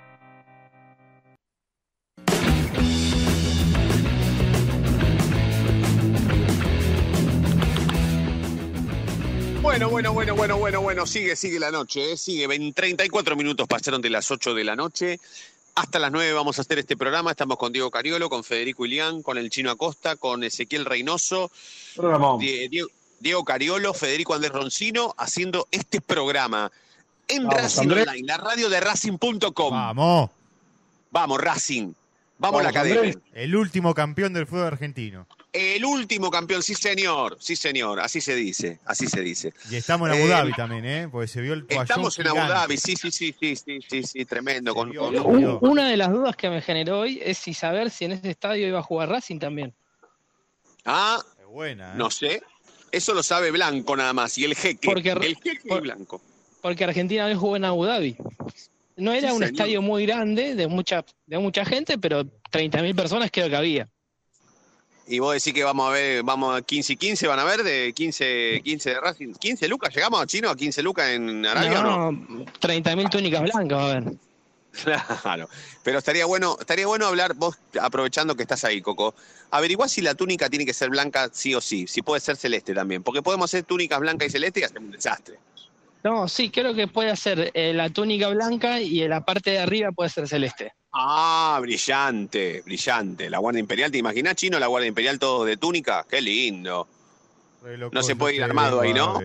Bueno, bueno, bueno, bueno, bueno, bueno, sigue, sigue la noche, ¿eh? Sigue, treinta y cuatro minutos pasaron de las ocho de la noche. Hasta las nueve vamos a hacer este programa. Estamos con Diego Cariolo, con Federico Ilián, con el Chino Acosta, con Ezequiel Reynoso. Programón. Diego, Diego Cariolo, Federico Andrés Roncino, haciendo este programa. En vamos, Racing Andrés. Online, la radio de Racing punto com. Vamos. Vamos, Racing. Vamos, vamos la cadena. Andrés. El último campeón del fútbol argentino. El último campeón, sí señor, sí señor, así se dice, así se dice. Y estamos en Abu Dhabi eh, también, ¿eh? Porque se vio el toallón. Estamos en gigante. Abu Dhabi, sí, sí, sí, sí, sí, sí, sí tremendo. Con, vio, con... Un, una de las dudas que me generó hoy es si saber si en ese estadio iba a jugar Racing también. Ah, buena, ¿eh? No sé. Eso lo sabe Blanco nada más, y el jeque, porque, el jeque por, y Blanco. porque Argentina hoy jugó en Abu Dhabi. No era sí, un señor. estadio muy grande, de mucha de mucha gente, pero treinta mil personas creo que había. Y vos decís que vamos a ver, vamos a quince y quince, van a ver, de quince, quince de Racing. ¿quince lucas? ¿Llegamos, Chino, a quince lucas en Arabia no, o no? treinta mil túnicas blancas, va a ver. Claro, pero estaría bueno estaría bueno hablar, vos aprovechando que estás ahí, Coco, averiguá si la túnica tiene que ser blanca sí o sí, si puede ser celeste también, porque podemos hacer túnicas blancas y celeste y hacer un desastre. No, sí, creo que puede hacer eh, la túnica blanca y en la parte de arriba puede ser celeste. Ah, brillante, brillante, la Guardia Imperial, ¿te imaginás, Chino, la Guardia Imperial todos de túnica? Qué lindo. Loco, no se puede ir armado ahí, ¿no?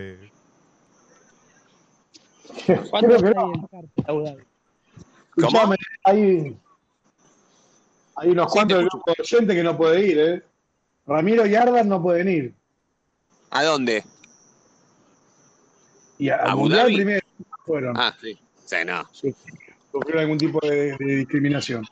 ¿Cuántos hay en Abu Dhabi? Escuchame, hay, hay unos sí, cuantos oyentes que no pueden ir, ¿eh? Ramiro y Ardan no pueden ir. ¿A dónde? Y a Abu Dhabi primero fueron. Ah, sí. Sí, no. Sí, sufrieron algún tipo de, de discriminación.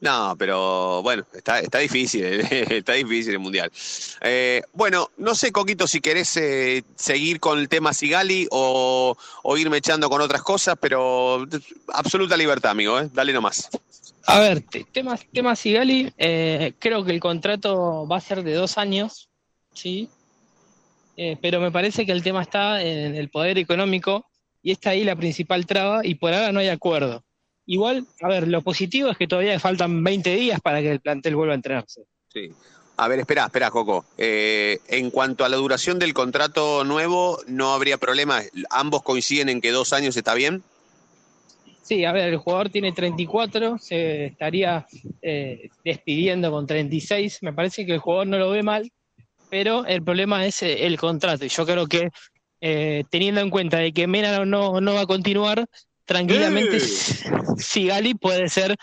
No, pero bueno, está, está difícil, está difícil el Mundial. Eh, bueno, no sé, Coquito, si querés eh, seguir con el tema Sigali o, o irme echando con otras cosas, pero absoluta libertad, amigo, ¿eh? Dale nomás. A ver, tema, tema Sigali, eh, creo que el contrato va a ser de dos años, ¿sí? Eh, pero me parece que el tema está en el poder económico y está ahí la principal traba y por ahora no hay acuerdo. Igual, a ver, lo positivo es que todavía faltan veinte días para que el plantel vuelva a entrenarse. Sí. A ver, esperá, esperá, Coco. Eh, en cuanto a la duración del contrato nuevo, ¿no habría problema? ¿Ambos coinciden en que dos años está bien? Sí, a ver, el jugador tiene treinta y cuatro, se estaría eh, despidiendo con treinta y seis. Me parece que el jugador no lo ve mal, pero el problema es el contrato. Y yo creo que, eh, teniendo en cuenta de que Mena no, no va a continuar, tranquilamente, ¡eh! Sigali puede ser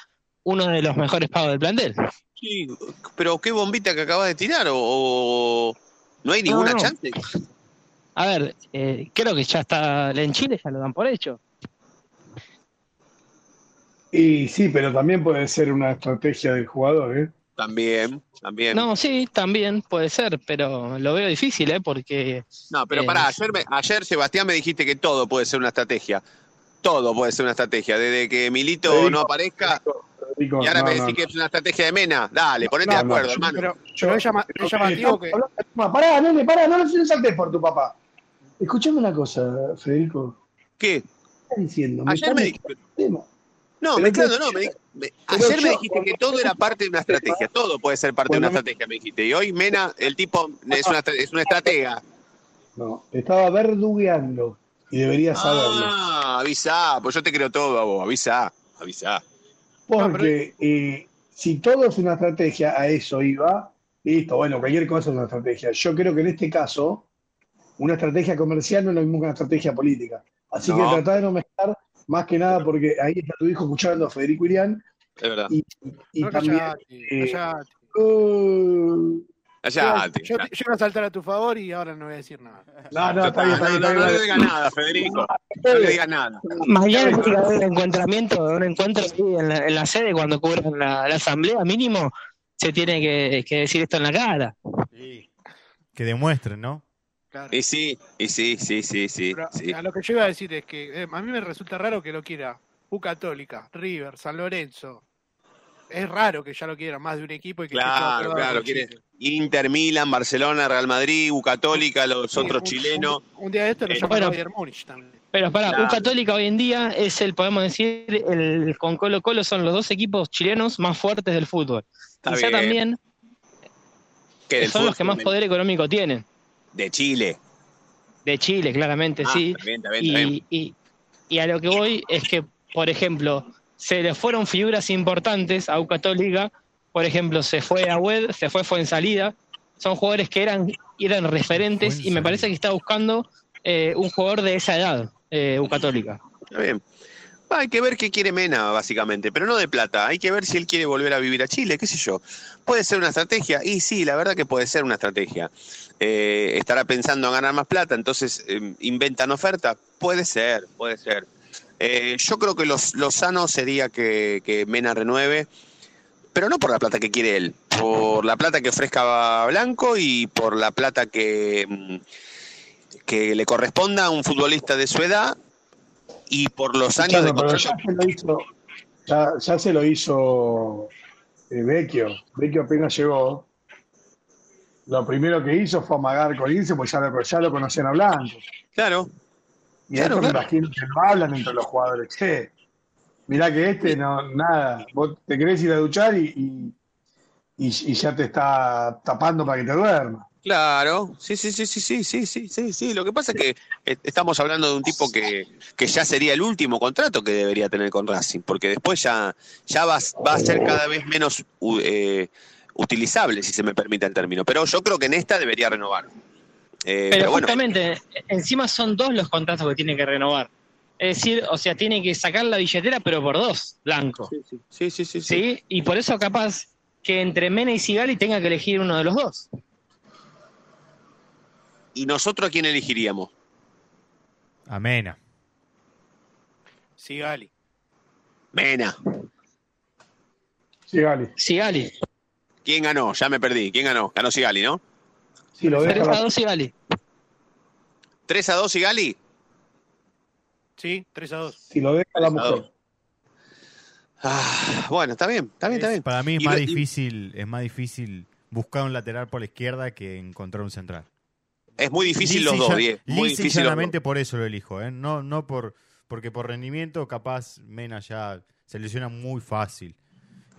uno de los mejores pagos del plantel. Sí, pero qué bombita que acabas de tirar, o, o no hay ninguna no, no. chance. A ver, eh, creo que ya está en Chile, ya lo dan por hecho. Y sí, pero también puede ser una estrategia del jugador, ¿eh? También, también. No, sí, también puede ser, pero lo veo difícil, ¿eh? Porque... No, pero eh, pará, ayer, me, ayer Sebastián me dijiste que todo puede ser una estrategia. Todo puede ser una estrategia, desde que Milito Federico, no aparezca Federico, y ahora no, me decís no, que es una estrategia de Mena. Dale, ponete no, de acuerdo, no, hermano. Pero yo es llamativo que... Pará, nene, pará, no lo saltes por tu papá. Escuchame una cosa, Federico. ¿Qué? ¿Qué estás diciendo? ¿Me ayer me dijiste... No, me claro, no, me, me, ayer yo, me dijiste que todo era parte de una estrategia, todo puede ser parte de una estrategia, me dijiste. Y hoy Mena, el tipo, es una, es una estratega. No, estaba verdugueando. Y deberías ah, saberlo. Ah, avisá, pues yo te creo todo a vos, avisá, avisá. Porque eh, si todo es una estrategia, a eso iba, listo, bueno, cualquier cosa es una estrategia. Yo creo que en este caso, una estrategia comercial no es lo mismo que una estrategia política. Así no. que tratá de no mezclar, más que nada, porque ahí está tu hijo escuchando a Federico Irián. Es verdad. Y, y no, también... Callate, eh, callate. Uh, Callate, yo, yo, yo iba a saltar a tu favor y ahora no voy a decir nada. No, no, está bien, está bien, no, no, no, no le digas nada, Federico. No le digas nada. Mañana va a haber un encuentramiento, un encuentro en la, en la sede cuando cubran la, la asamblea, mínimo se tiene que, que decir esto en la cara. Sí. Que demuestren, ¿no? Claro. Y sí, y sí, sí, sí, sí, sí. A lo que yo iba a decir es que eh, a mí me resulta raro que lo quiera U Católica, River, San Lorenzo. Es raro que ya lo quieran más de un equipo y que claro, claro, quiere Inter, Milan, Barcelona, Real Madrid, U Católica, los sí, otros un, chilenos. Un, un día de esto lo eh, llaman Bayern Múnich también. Pero para claro. U Católica hoy en día es el, podemos decir, el con Colo Colo son los dos equipos chilenos más fuertes del fútbol. Está Quizá bien. también que son fútbol, los que más poder económico tienen. De Chile. De Chile, claramente, ah, sí. También, también, y, también. Y, y a lo que voy es que, por ejemplo, se le fueron figuras importantes a U Católica, por ejemplo, se fue Agüed, se fue Fuensalida, son jugadores que eran, eran referentes Fuensalida. Y me parece que está buscando eh, un jugador de esa edad, eh, U Católica. Está bien. Hay que ver qué quiere Mena, básicamente, pero no de plata, hay que ver si él quiere volver a vivir a Chile, qué sé yo. Puede ser una estrategia, y sí, la verdad que puede ser una estrategia. Eh, estará pensando en ganar más plata, entonces eh, inventan oferta, puede ser, puede ser. Eh, yo creo que lo sano sería que, que Mena renueve, pero no por la plata que quiere él, por la plata que ofrezca Blanco y por la plata que, que le corresponda a un futbolista de su edad y por los años de contrato. Ya, ya se lo hizo eh, Vecchio. Vecchio apenas llegó. Lo primero que hizo fue amagar con Lince, pues ya lo, ya lo conocían hablando. Claro. Y claro, esto claro. Me imagino que no hablan entre los jugadores. Che, mirá que este no, nada. Vos te querés ir a duchar y, y, y, y ya te está tapando para que te duermas. Claro, sí, sí, sí, sí, sí, sí, sí, sí, sí. Lo que pasa es que estamos hablando de un tipo que, que ya sería el último contrato que debería tener con Racing, porque después ya, ya va, va a ser cada vez menos eh, utilizable, si se me permite el término. Pero yo creo que en esta debería renovar. Eh, pero, pero justamente, bueno. Encima son dos los contratos que tiene que renovar. Es decir, o sea, tiene que sacar la billetera, pero por dos, blanco. Sí, sí, sí. sí, sí, sí. ¿Sí? Y por eso capaz que entre Mena y Sigali tenga que elegir uno de los dos. ¿Y nosotros a quién elegiríamos? A Mena. Sigali. Mena. Sigali. Sigali. ¿Quién ganó? Ya me perdí. ¿Quién ganó? Ganó Sigali, ¿no? Sí, lo deja tres a dos Sigali. ¿tres a dos Sigali? Sí, tres a dos. Si lo deja la mujer. Ah, bueno, está bien, está bien, está bien. Para mí es más difícil, es más difícil buscar un lateral por la izquierda que encontrar un central. Es muy difícil los dos, Diego. Muy difícil. Solamente por eso lo elijo, ¿eh? No, no por porque por rendimiento, capaz Mena ya se lesiona muy fácil.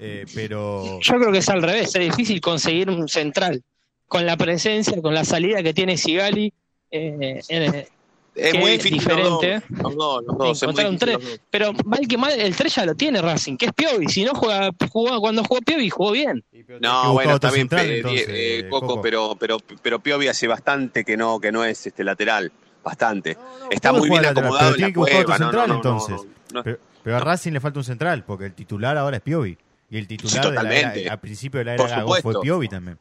Eh, pero yo creo que es al revés. Es difícil conseguir un central con la presencia, con la salida que tiene Sigali. Eh, eh, es muy difícil. Diferente. Los dos, los dos, encontrar un tres. Pero mal que mal, el tres ya lo tiene Racing, que es Piovi. Si no juega, jugó, cuando jugó Piovi jugó bien. No, bueno, está bien, central, Pe, entonces, eh, Coco, Coco, pero pero pero Piovi hace bastante que no que no es este lateral, bastante. No, no, está muy bien acomodado. Tiene que buscar otro central, entonces. Pero a Racing le falta un central porque el titular ahora es Piovi y el titular sí, de la era, a principio de la era Gago fue Piovi también.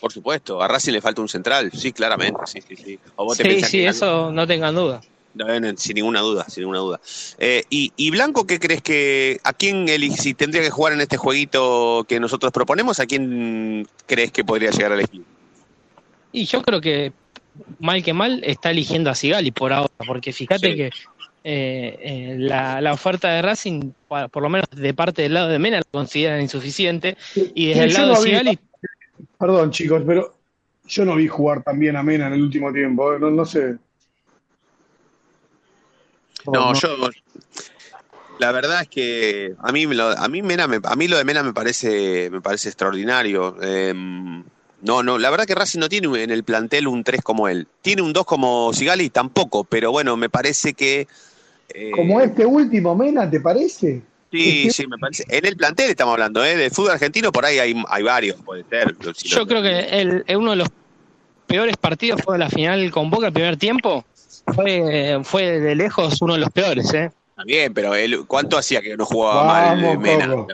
Por supuesto, a Racing le falta un central, sí, claramente, sí, sí, sí. O vos sí, te sí, que eso no tengan duda. No, no, sin ninguna duda, sin ninguna duda. Eh, y, y Blanco, ¿qué crees que a quién elige, si tendría que jugar en este jueguito que nosotros proponemos, a quién crees que podría llegar a elegir? Y yo creo que mal que mal está eligiendo a Sigali por ahora, porque fíjate sí. que eh, eh, la, la oferta de Racing, por lo menos de parte del lado de Mena, la consideran insuficiente y desde sí, el lado no de Sigali. Vi... Perdón, chicos, pero yo no vi jugar tan bien a Mena en el último tiempo, no, no sé. No, no, yo la verdad es que a mí lo, a mí Mena me, a mí lo de Mena me parece me parece extraordinario. Eh, no, no, la verdad que Racing no tiene en el plantel un tres como él. Tiene un dos como Sigali tampoco, pero bueno, me parece que eh, como este último Mena, ¿te parece? Sí, sí, me parece. En el plantel estamos hablando, ¿eh? Del fútbol argentino, por ahí hay, hay varios, puede ser. Si Yo no, creo que el, uno de los peores partidos fue la final con Boca, el primer tiempo. Fue, fue de lejos uno de los peores, ¿eh? Está bien, pero él, ¿cuánto hacía que no jugaba Vamos, mal Mena? Coco.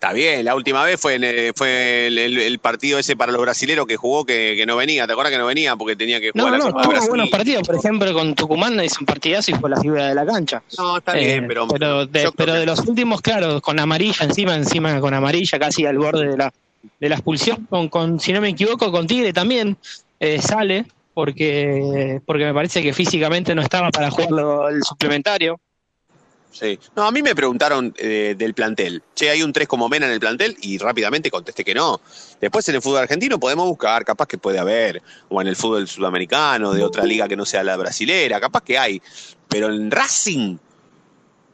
Está bien, la última vez fue, en, fue el, el, el partido ese para los brasileros que jugó que, que no venía. ¿Te acuerdas que no venía? Porque tenía que jugar. No, no, no tuvo buenos partidos. Por ejemplo, con Tucumán hizo un partidazo y fue la figura de la cancha. No, está eh, bien, pero... Pero, de, pero que... de los últimos, claro, con amarilla encima, encima con amarilla, casi al borde de la, de la expulsión. Con, con, si no me equivoco, con Tigre también eh, sale, porque, porque me parece que físicamente no estaba para jugar el suplementario. Sí. No, a mí me preguntaron eh, del plantel. Che, ¿hay un tres como Mena en el plantel? Y rápidamente contesté que no. Después en el fútbol argentino podemos buscar, capaz que puede haber, o en el fútbol sudamericano, de otra liga que no sea la brasilera, capaz que hay. Pero en Racing,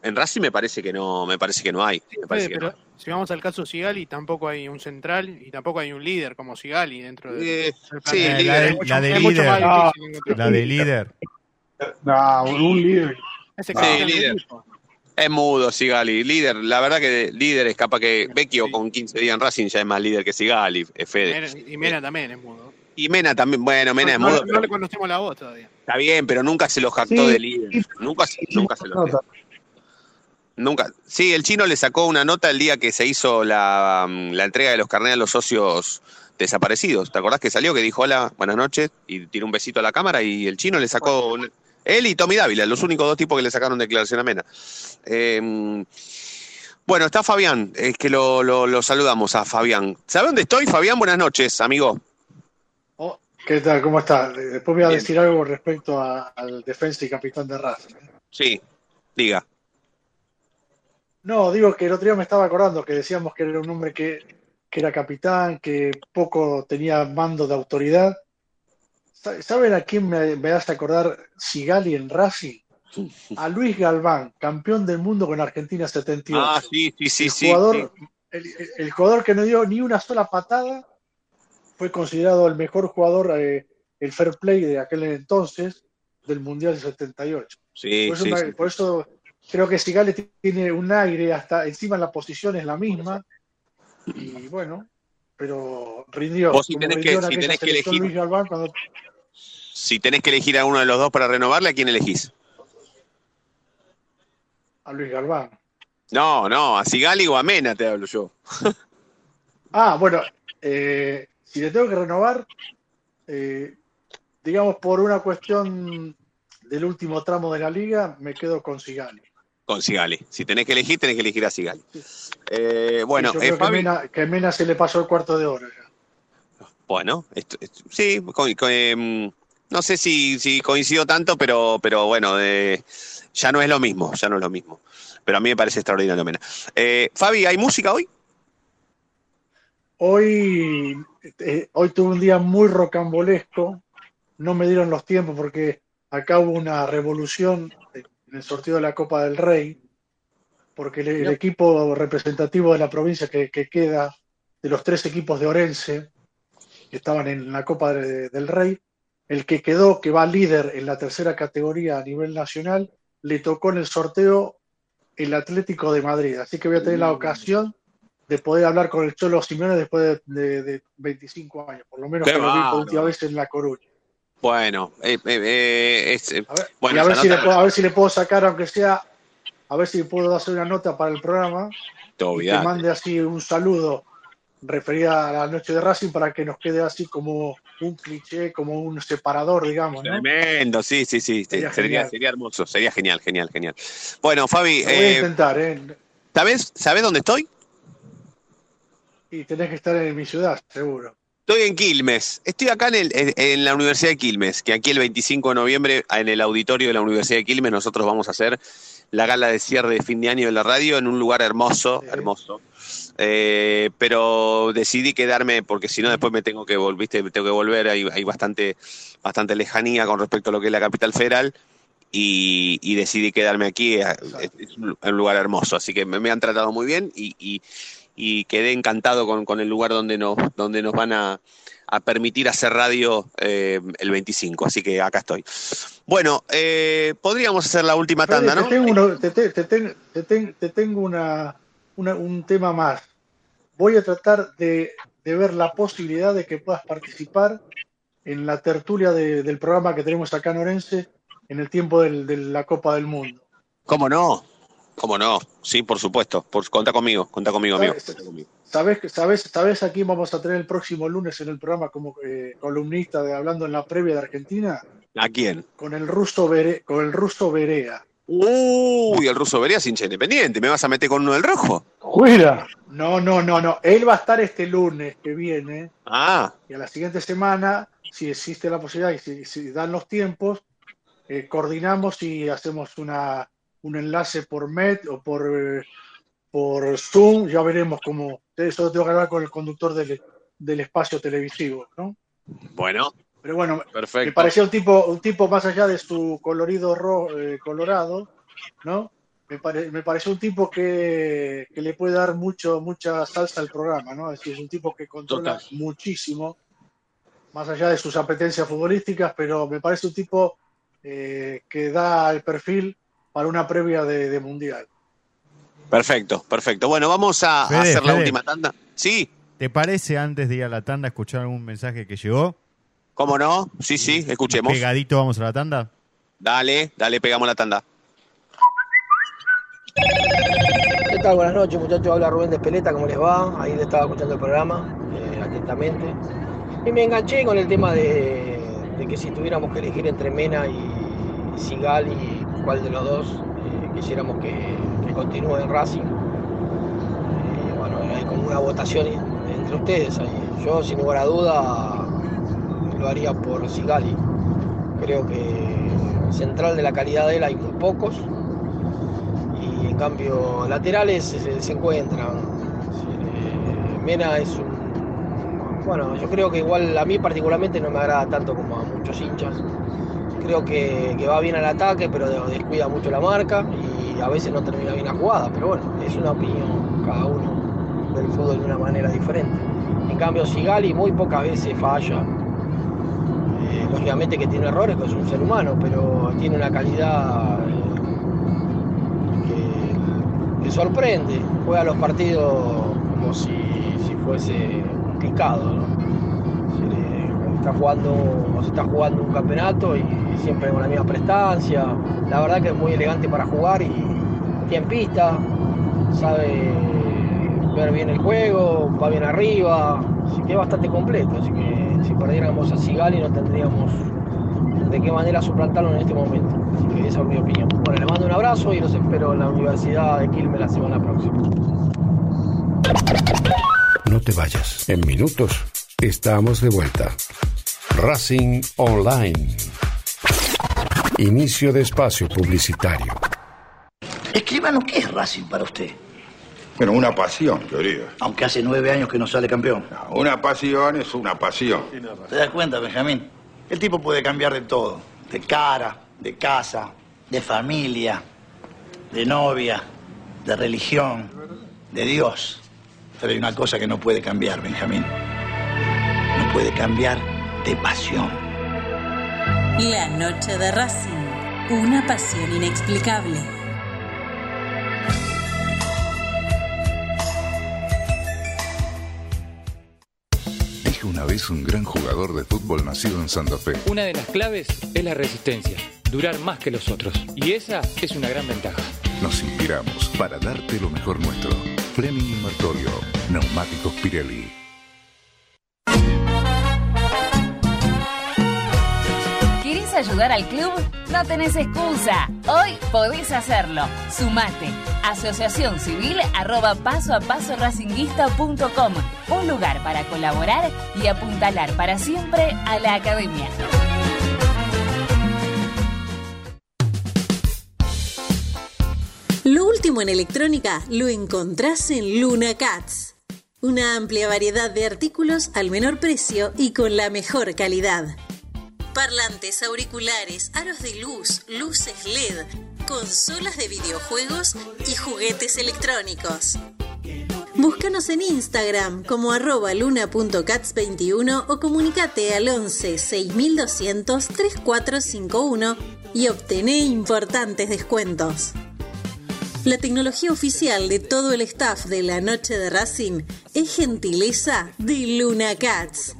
en Racing me parece que no, me parece que no hay. Me parece sí, que pero no. Si vamos al caso Sigali, tampoco hay un central y tampoco hay un líder como Sigali dentro de. Eh, sí, la, líder, la, de, mucho, la de líder. No, la de líder. No, un líder. Ese sí, es el líder. Tipo. Es mudo Sigali, líder, la verdad que líder es capaz que Vecchio con quince días en Racing ya es más líder que Sigali, Fede. Y Mena también es mudo. Y Mena también, bueno, Mena no, es mudo. No, no le conocemos la voz todavía. Está bien, pero nunca se lo jactó sí, de líder, nunca, sí, nunca se lo Nunca. Sí, el chino le sacó una nota el día que se hizo la, la entrega de los carnets a los socios desaparecidos. ¿Te acordás que salió que dijo hola, buenas noches y tiró un besito a la cámara y el chino le sacó... Una, él y Tommy Dávila, los únicos dos tipos que le sacaron declaración a Mena. Eh, bueno, está Fabián, es que lo, lo, lo saludamos a Fabián. ¿Sabe dónde estoy, Fabián? Buenas noches, amigo. Oh, ¿Qué tal? ¿Cómo está? Después voy a Bien. decir algo respecto a, al defensa y capitán de Racing. Sí, diga. No, digo que el otro día me estaba acordando que decíamos que era un hombre que, que era capitán, que poco tenía mando de autoridad. ¿Saben a quién me, me hace acordar Sigali en Racing? A Luis Galván, campeón del mundo con Argentina setenta y ocho. Ah, sí, sí, sí. El jugador, sí. El, el, el jugador que no dio ni una sola patada fue considerado el mejor jugador, eh, el fair play de aquel entonces, del Mundial setenta y ocho. Sí, por eso, sí, me, sí. Por eso creo que Sigali tiene un aire, hasta encima la posición es la misma, y bueno, pero rindió. Vos si tenés, que, si tenés que elegir cuando... si tenés que elegir a uno de los dos para renovarle, ¿a quién elegís? A Luis Galván. No, no, a Sigali o a Mena te hablo yo. Ah, bueno, eh, si le tengo que renovar, eh, digamos por una cuestión del último tramo de la liga, me quedo con Sigali. Con Sigali. Si tenés que elegir, tenés que elegir a Sigali. Eh, bueno, sí, yo creo eh, que, Mena, que Mena se le pasó el cuarto de hora. Bueno, esto, esto, sí, con, con, eh, no sé si, si coincido tanto, pero, pero bueno, eh, ya no es lo mismo, ya no es lo mismo. Pero a mí me parece extraordinario Mena. Eh, Fabi, ¿hay música hoy? Hoy, eh, hoy tuve un día muy rocambolesco. No me dieron los tiempos porque acá hubo una revolución en el sorteo de la Copa del Rey, porque el, el equipo representativo de la provincia que, que queda, de los tres equipos de Orense, que estaban en la Copa de, del Rey, el que quedó, que va líder en la tercera categoría a nivel nacional, le tocó en el sorteo el Atlético de Madrid. Así que voy a tener la ocasión de poder hablar con el Cholo Simeone después de, de, de veinticinco años, por lo menos que lo vi por última vez en La Coruña. Bueno, eh, eh, es, eh, a ver, bueno, a ver, si le puedo, a ver si le puedo sacar, aunque sea, a ver si puedo hacer una nota para el programa. Que mande así un saludo referida a la noche de Racing para que nos quede así como un cliché, como un separador, digamos. Tremendo, ¿no? sí, sí, sí. Sería, sería, sería hermoso, sería genial, genial, genial. Bueno, Fabi. Lo voy eh, a intentar, ¿eh? ¿Sabés, ¿sabés dónde estoy? Y tenés que estar en mi ciudad, seguro. Estoy en Quilmes, estoy acá en, el, en la Universidad de Quilmes, que aquí el veinticinco de noviembre en el auditorio de la Universidad de Quilmes nosotros vamos a hacer la gala de cierre de fin de año de la radio en un lugar hermoso, hermoso, eh, pero decidí quedarme porque si no después me tengo que, ¿viste? Tengo que volver, hay, hay bastante, bastante lejanía con respecto a lo que es la capital federal. Y, y decidí quedarme aquí, es, es un lugar hermoso, así que me, me han tratado muy bien y, y, y quedé encantado con, con el lugar donde nos, donde nos van a, a permitir hacer radio eh, el veinticinco, así que acá estoy. Bueno, eh, podríamos hacer la última Fede, tanda, ¿no? Te tengo, uno, te, te, te, te, te, te tengo una, una, un tema más. Voy a tratar de, de ver la posibilidad de que puedas participar en la tertulia de, del programa que tenemos acá en Orense, en el tiempo del, de la Copa del Mundo. ¿Cómo no? ¿Cómo no? Sí, por supuesto. Por, contá conmigo, contá conmigo, ¿Sabes, amigo. ¿Sabés, sabés, sabés a quién vamos a tener el próximo lunes en el programa como eh, columnista de Hablando en la Previa de Argentina? ¿A quién? Con el ruso Bere, con el ruso Berea. Uy, el ruso Berea es hincha Independiente. ¿Me vas a meter con uno del rojo? ¡Juega! No, no, no, no. Él va a estar este lunes que viene. Ah. Y a la siguiente semana, si existe la posibilidad y si, si dan los tiempos, Eh, coordinamos y hacemos una un enlace por Met o por, eh, por Zoom, ya veremos cómo. Eso tengo que hablar con el conductor del, del espacio televisivo, ¿no? Bueno. Pero bueno, perfecto. Me parecía un tipo, un tipo más allá de su colorido ro, eh, colorado, ¿no? Me, pare, me pareció un tipo que, que le puede dar mucho, mucha salsa al programa, ¿no? Es decir, es un tipo que controla Total. muchísimo, más allá de sus apetencias futbolísticas, pero me parece un tipo Eh, que da el perfil para una previa de, de Mundial. Perfecto, perfecto. Bueno, vamos a, Fede, a hacer Fede, la última tanda. Sí. ¿Te parece, antes de ir a la tanda, escuchar algún mensaje que llegó? ¿Cómo no? Sí, sí, escuchemos. Pegadito vamos a la tanda. Dale, dale, pegamos la tanda. ¿Qué tal? Buenas noches, muchachos. Habla Rubén de Espeleta, ¿cómo les va? Ahí le estaba escuchando el programa, eh, atentamente. Y me enganché con el tema de... de que si tuviéramos que elegir entre Mena y Sigali y cuál de los dos eh, quisiéramos que, que continúe en Racing. Eh, bueno, hay como una votación entre ustedes ahí. Yo, sin lugar a duda, lo haría por Sigali. Creo que central de la calidad de él hay muy pocos, y en cambio laterales se, se encuentran. Mena es un... Bueno, yo creo que igual a mí particularmente no me agrada tanto como a muchos hinchas. Creo que, que va bien al ataque, pero descuida mucho la marca y a veces no termina bien la jugada. Pero bueno, es una opinión, cada uno del fútbol de una manera diferente. En cambio, Sigali muy pocas veces falla. Eh, lógicamente que tiene errores, que es un ser humano, pero tiene una calidad eh, que, que sorprende. Juega los partidos como si, si fuese... picado, ¿no? Está jugando, se está jugando un campeonato y siempre con la misma prestancia. La verdad que es muy elegante para jugar y tiempista, sabe ver bien el juego, va bien arriba, así que es bastante completo. Así que si perdiéramos a Sigali no tendríamos de qué manera suplantarlo en este momento. Así que esa es mi opinión. Bueno, les mando un abrazo y los espero en la Universidad de Quilmes la semana próxima. No te vayas. En minutos estamos de vuelta. Racing Online. Inicio de espacio publicitario. Escribano, ¿qué es Racing para usted? Bueno, una pasión, yo diría. Aunque hace nueve años que no sale campeón. No, una pasión es una pasión. ¿Te das cuenta, Benjamín? El tipo puede cambiar de todo. De cara, de casa, de familia, de novia, de religión, de Dios. Pero hay una cosa que no puede cambiar, Benjamín. No puede cambiar de pasión. La noche de Racing. Una pasión inexplicable. Dije una vez un gran jugador de fútbol nacido en Santa Fe: una de las claves es la resistencia. Durar más que los otros. Y esa es una gran ventaja. Nos inspiramos para darte lo mejor nuestro. Fleming Martorio, Neumáticos Pirelli. ¿Querés ayudar al club? No tenés excusa. Hoy podés hacerlo. Sumate. Asociación Civil arroba paso a paso racinguista punto com. Un lugar para colaborar y apuntalar para siempre a la academia. Lo último en electrónica lo encontrás en Luna Cats. Una amplia variedad de artículos al menor precio y con la mejor calidad. Parlantes, auriculares, aros de luz, luces L E D, consolas de videojuegos y juguetes electrónicos. Búscanos en Instagram como arroba luna punto cats veintiuno o comunicate al once seis mil doscientos treinta y cuatro cincuenta y uno y obtené importantes descuentos. La tecnología oficial de todo el staff de la noche de Racing es gentileza de Luna Cats.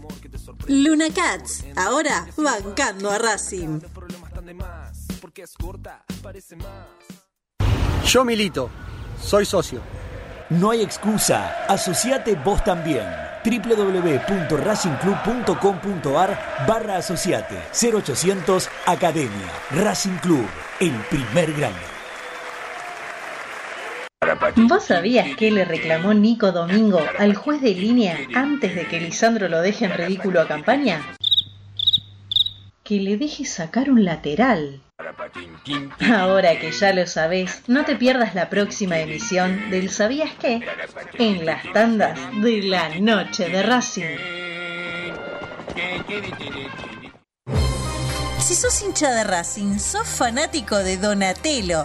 Luna Cats, ahora bancando a Racing. Yo milito, soy socio. No hay excusa, asociate vos también. doble u doble u doble u punto racing club punto com punto ar barra asociate cero ochocientos Academia Racing Club, el primer grande. ¿Vos sabías qué le reclamó Nico Domingo al juez de línea antes de que Lisandro lo deje en ridículo a Campaña? Que le deje sacar un lateral. Ahora que ya lo sabés, no te pierdas la próxima emisión del ¿Sabías qué? En las tandas de la noche de Racing. Si sos hincha de Racing, sos fanático de Donatello.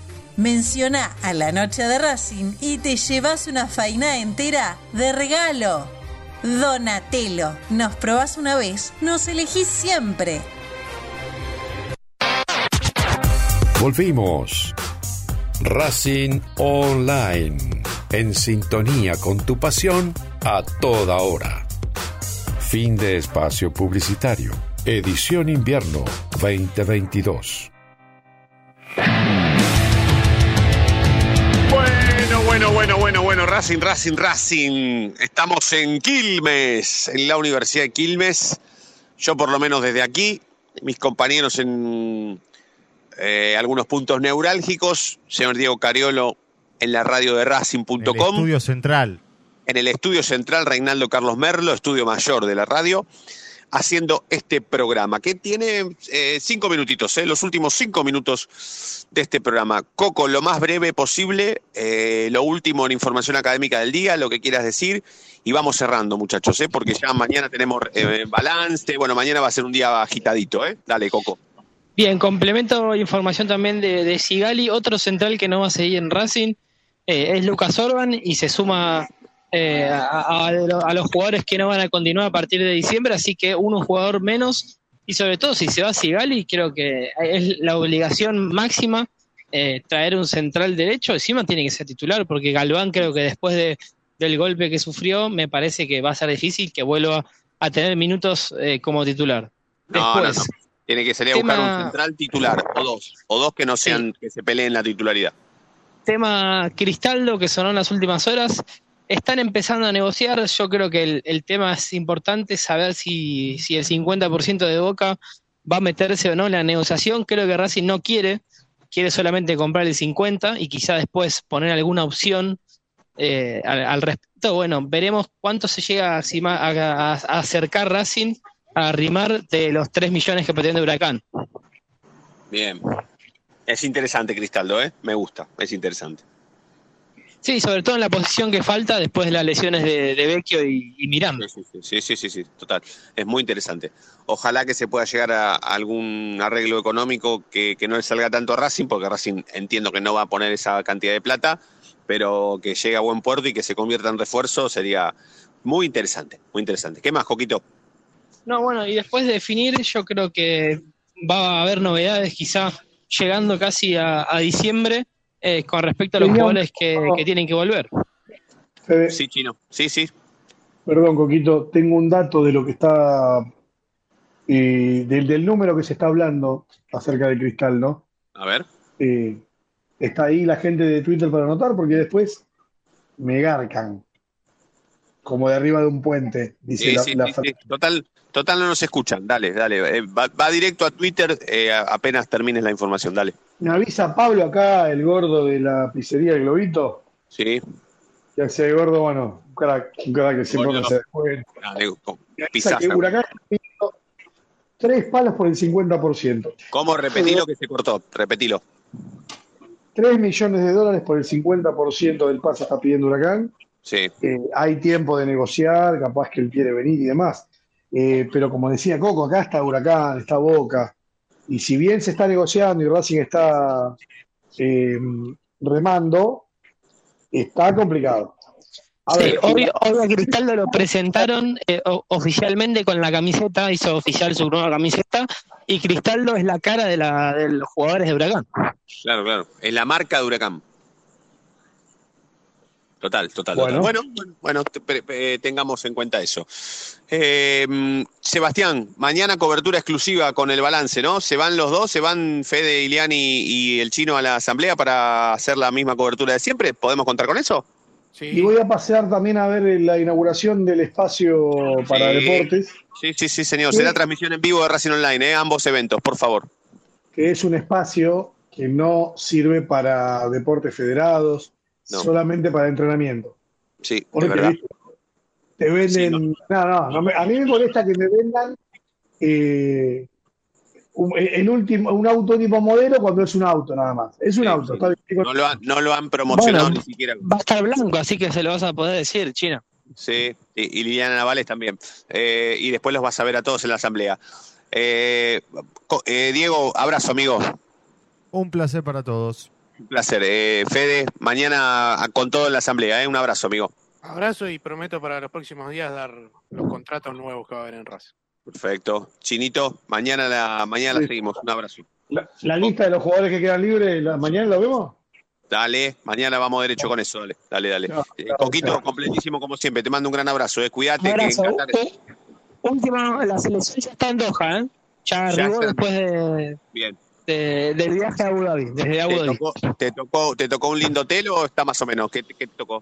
menciona a la noche de Racing y te llevas una faina entera de regalo. Donatello, nos probás una vez, nos elegís siempre. Volvimos. Racing Online, en sintonía con tu pasión a toda hora. Fin de espacio publicitario, edición invierno veinte veintidós. Bueno, bueno, bueno, bueno, Racing, Racing, Racing. Estamos en Quilmes, en la Universidad de Quilmes. Yo por lo menos desde aquí, mis compañeros en eh, algunos puntos neurálgicos, señor Diego Cariolo en la radio de Racing punto com. En el estudio central. En el estudio central, Reinaldo Carlos Merlo, estudio mayor de la radio, haciendo este programa, que tiene eh, cinco minutitos, eh, los últimos cinco minutos de este programa. Coco, lo más breve posible, eh, lo último en información académica del día, lo que quieras decir, y vamos cerrando, muchachos, eh, porque ya mañana tenemos eh, balance, bueno, mañana va a ser un día agitadito, eh. Dale, Coco. Bien, complemento información también de, de Sigali, otro central que no va a seguir en Racing, eh, es Lucas Orban, y se suma... Eh, a, a, a los jugadores que no van a continuar a partir de diciembre, así que uno jugador menos, y sobre todo si se va Sigali, creo que es la obligación máxima eh, traer un central derecho, encima tiene que ser titular, porque Galván creo que después de, del golpe que sufrió, me parece que va a ser difícil que vuelva a tener minutos eh, como titular. Después, no, no, no. Tiene que salir a tema... buscar un central titular, o dos, o dos que no sean, sí, que se peleen la titularidad. Tema Cristaldo, que sonó en las últimas horas. Están empezando a negociar, yo creo que el, el tema es importante, saber si, si el cincuenta por ciento de Boca va a meterse o no en la negociación. Creo que Racing no quiere, quiere solamente comprar el cincuenta por ciento y quizá después poner alguna opción eh, al, al respecto. Bueno, veremos cuánto se llega a, a, a acercar Racing, a arrimar de los tres millones que pretende Huracán. Bien, es interesante, Cristaldo, ¿eh? Me gusta, es interesante. Sí, sobre todo en la posición que falta después de las lesiones de, de Vecchio y, y Milan. Sí sí sí, sí, sí, sí, total. Es muy interesante. Ojalá que se pueda llegar a, a algún arreglo económico que, que no le salga tanto a Racing, porque Racing entiendo que no va a poner esa cantidad de plata, pero que llegue a buen puerto y que se convierta en refuerzo sería muy interesante, muy interesante. ¿Qué más, Coquito? No, bueno, y después de definir, yo creo que va a haber novedades quizá llegando casi a, a diciembre, Eh, con respecto a los jugadores que, que tienen que volver. Fede. Sí, Chino. Sí, sí. Perdón, Coquito, tengo un dato de lo que está... Eh, del, del número que se está hablando acerca de Cristal, ¿no? A ver. Eh, está ahí la gente de Twitter para anotar, porque después me garcan. Como de arriba de un puente, dice sí, la, sí, la... Sí, total, total no nos escuchan. Dale, dale. Eh, va, va directo a Twitter eh, apenas termines la información. Dale. Me avisa Pablo acá, el gordo de la pizzería El Globito. Sí. Ya sea el gordo, bueno, un crack, un crack que siempre no se descubre. Huracán hizo tres palos por el cincuenta por ciento. ¿Cómo? Repetilo que se cortó. Repetilo. tres millones de dólares por el cincuenta por ciento del pase está pidiendo Huracán. Sí. Eh, hay tiempo de negociar, capaz que él quiere venir y demás, eh, pero como decía Coco, acá está Huracán, está Boca, y si bien se está negociando y Racing está eh, remando, está complicado. A sí, ver, hoy, hoy a Cristaldo lo presentaron eh, oficialmente con la camiseta, hizo oficial su nueva camiseta, y Cristaldo es la cara de, la, de los jugadores de Huracán. Claro, claro, es la marca de Huracán. Total, total, total. Bueno, bueno, bueno te, eh, tengamos en cuenta eso. Eh, Sebastián, mañana cobertura exclusiva con el balance, ¿no? ¿Se van los dos? ¿Se van Fede, Iliani y, y el Chino a la asamblea para hacer la misma cobertura de siempre? ¿Podemos contar con eso? Sí. Y voy a pasear también a ver la inauguración del espacio para sí. deportes. Sí, sí, sí, señor. Sí. Será transmisión en vivo de Racing Online, ¿eh? Ambos eventos, por favor. Que es un espacio que no sirve para deportes federados, no, solamente para entrenamiento. Sí, porque es verdad. Te venden... Sí, no. No, no, no, a mí me molesta que me vendan eh, un, el último, un auto tipo modelo cuando es un auto nada más. Es un sí, auto. Sí. Está bien. No, lo han, no lo han promocionado, bueno, ni siquiera. Va a estar blanco, así que se lo vas a poder decir, China. Sí, y, y Liliana Navales también. Eh, y después los vas a ver a todos en la asamblea. Eh, eh, Diego, abrazo, amigo. Un placer para todos. Un placer. Eh, Fede, mañana con todo en la asamblea. ¿eh? Un abrazo, amigo. Abrazo y prometo para los próximos días dar los contratos nuevos que va a haber en Racing. Perfecto. Chinito, mañana la mañana sí. la seguimos. Un abrazo. La, la lista de los jugadores que quedan libres, ¿la, ¿mañana la vemos? Dale, mañana vamos derecho con eso. Dale, dale. dale. No, eh, claro, Coquito, claro. Completísimo como siempre. Te mando un gran abrazo. Eh. Cuídate. Un abrazo. Que eh, última, la selección ya está en Doha. ¿eh? Ya, ya arribó después de... Bien. De, del viaje a Abu Dhabi, desde Abu Dhabi. ¿Te tocó, te tocó un lindo hotel o está más o menos? ¿Qué, qué te tocó?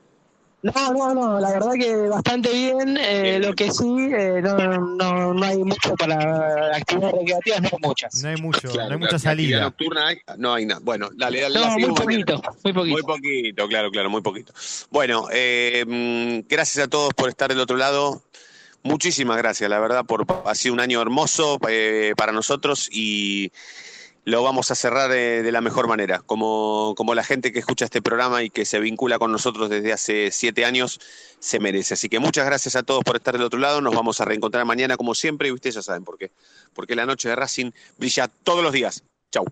No, no, no, la verdad que bastante bien, eh, lo que sí, eh, no, no, no hay mucho para actividades recreativas, no hay muchas. No hay mucho, claro, no hay mucha salida. Nocturna hay, no hay nada, bueno, dale, dale. No, muy poquito, muy poquito. Muy poquito, claro, claro, muy poquito. Bueno, eh, gracias a todos por estar del otro lado, muchísimas gracias, la verdad, por ha sido un año hermoso eh, para nosotros y... lo vamos a cerrar de, de la mejor manera, como, como la gente que escucha este programa y que se vincula con nosotros desde hace siete años se merece. Así que muchas gracias a todos por estar del otro lado. Nos vamos a reencontrar mañana como siempre y ustedes ya saben por qué. Porque la noche de Racing brilla todos los días. Chau.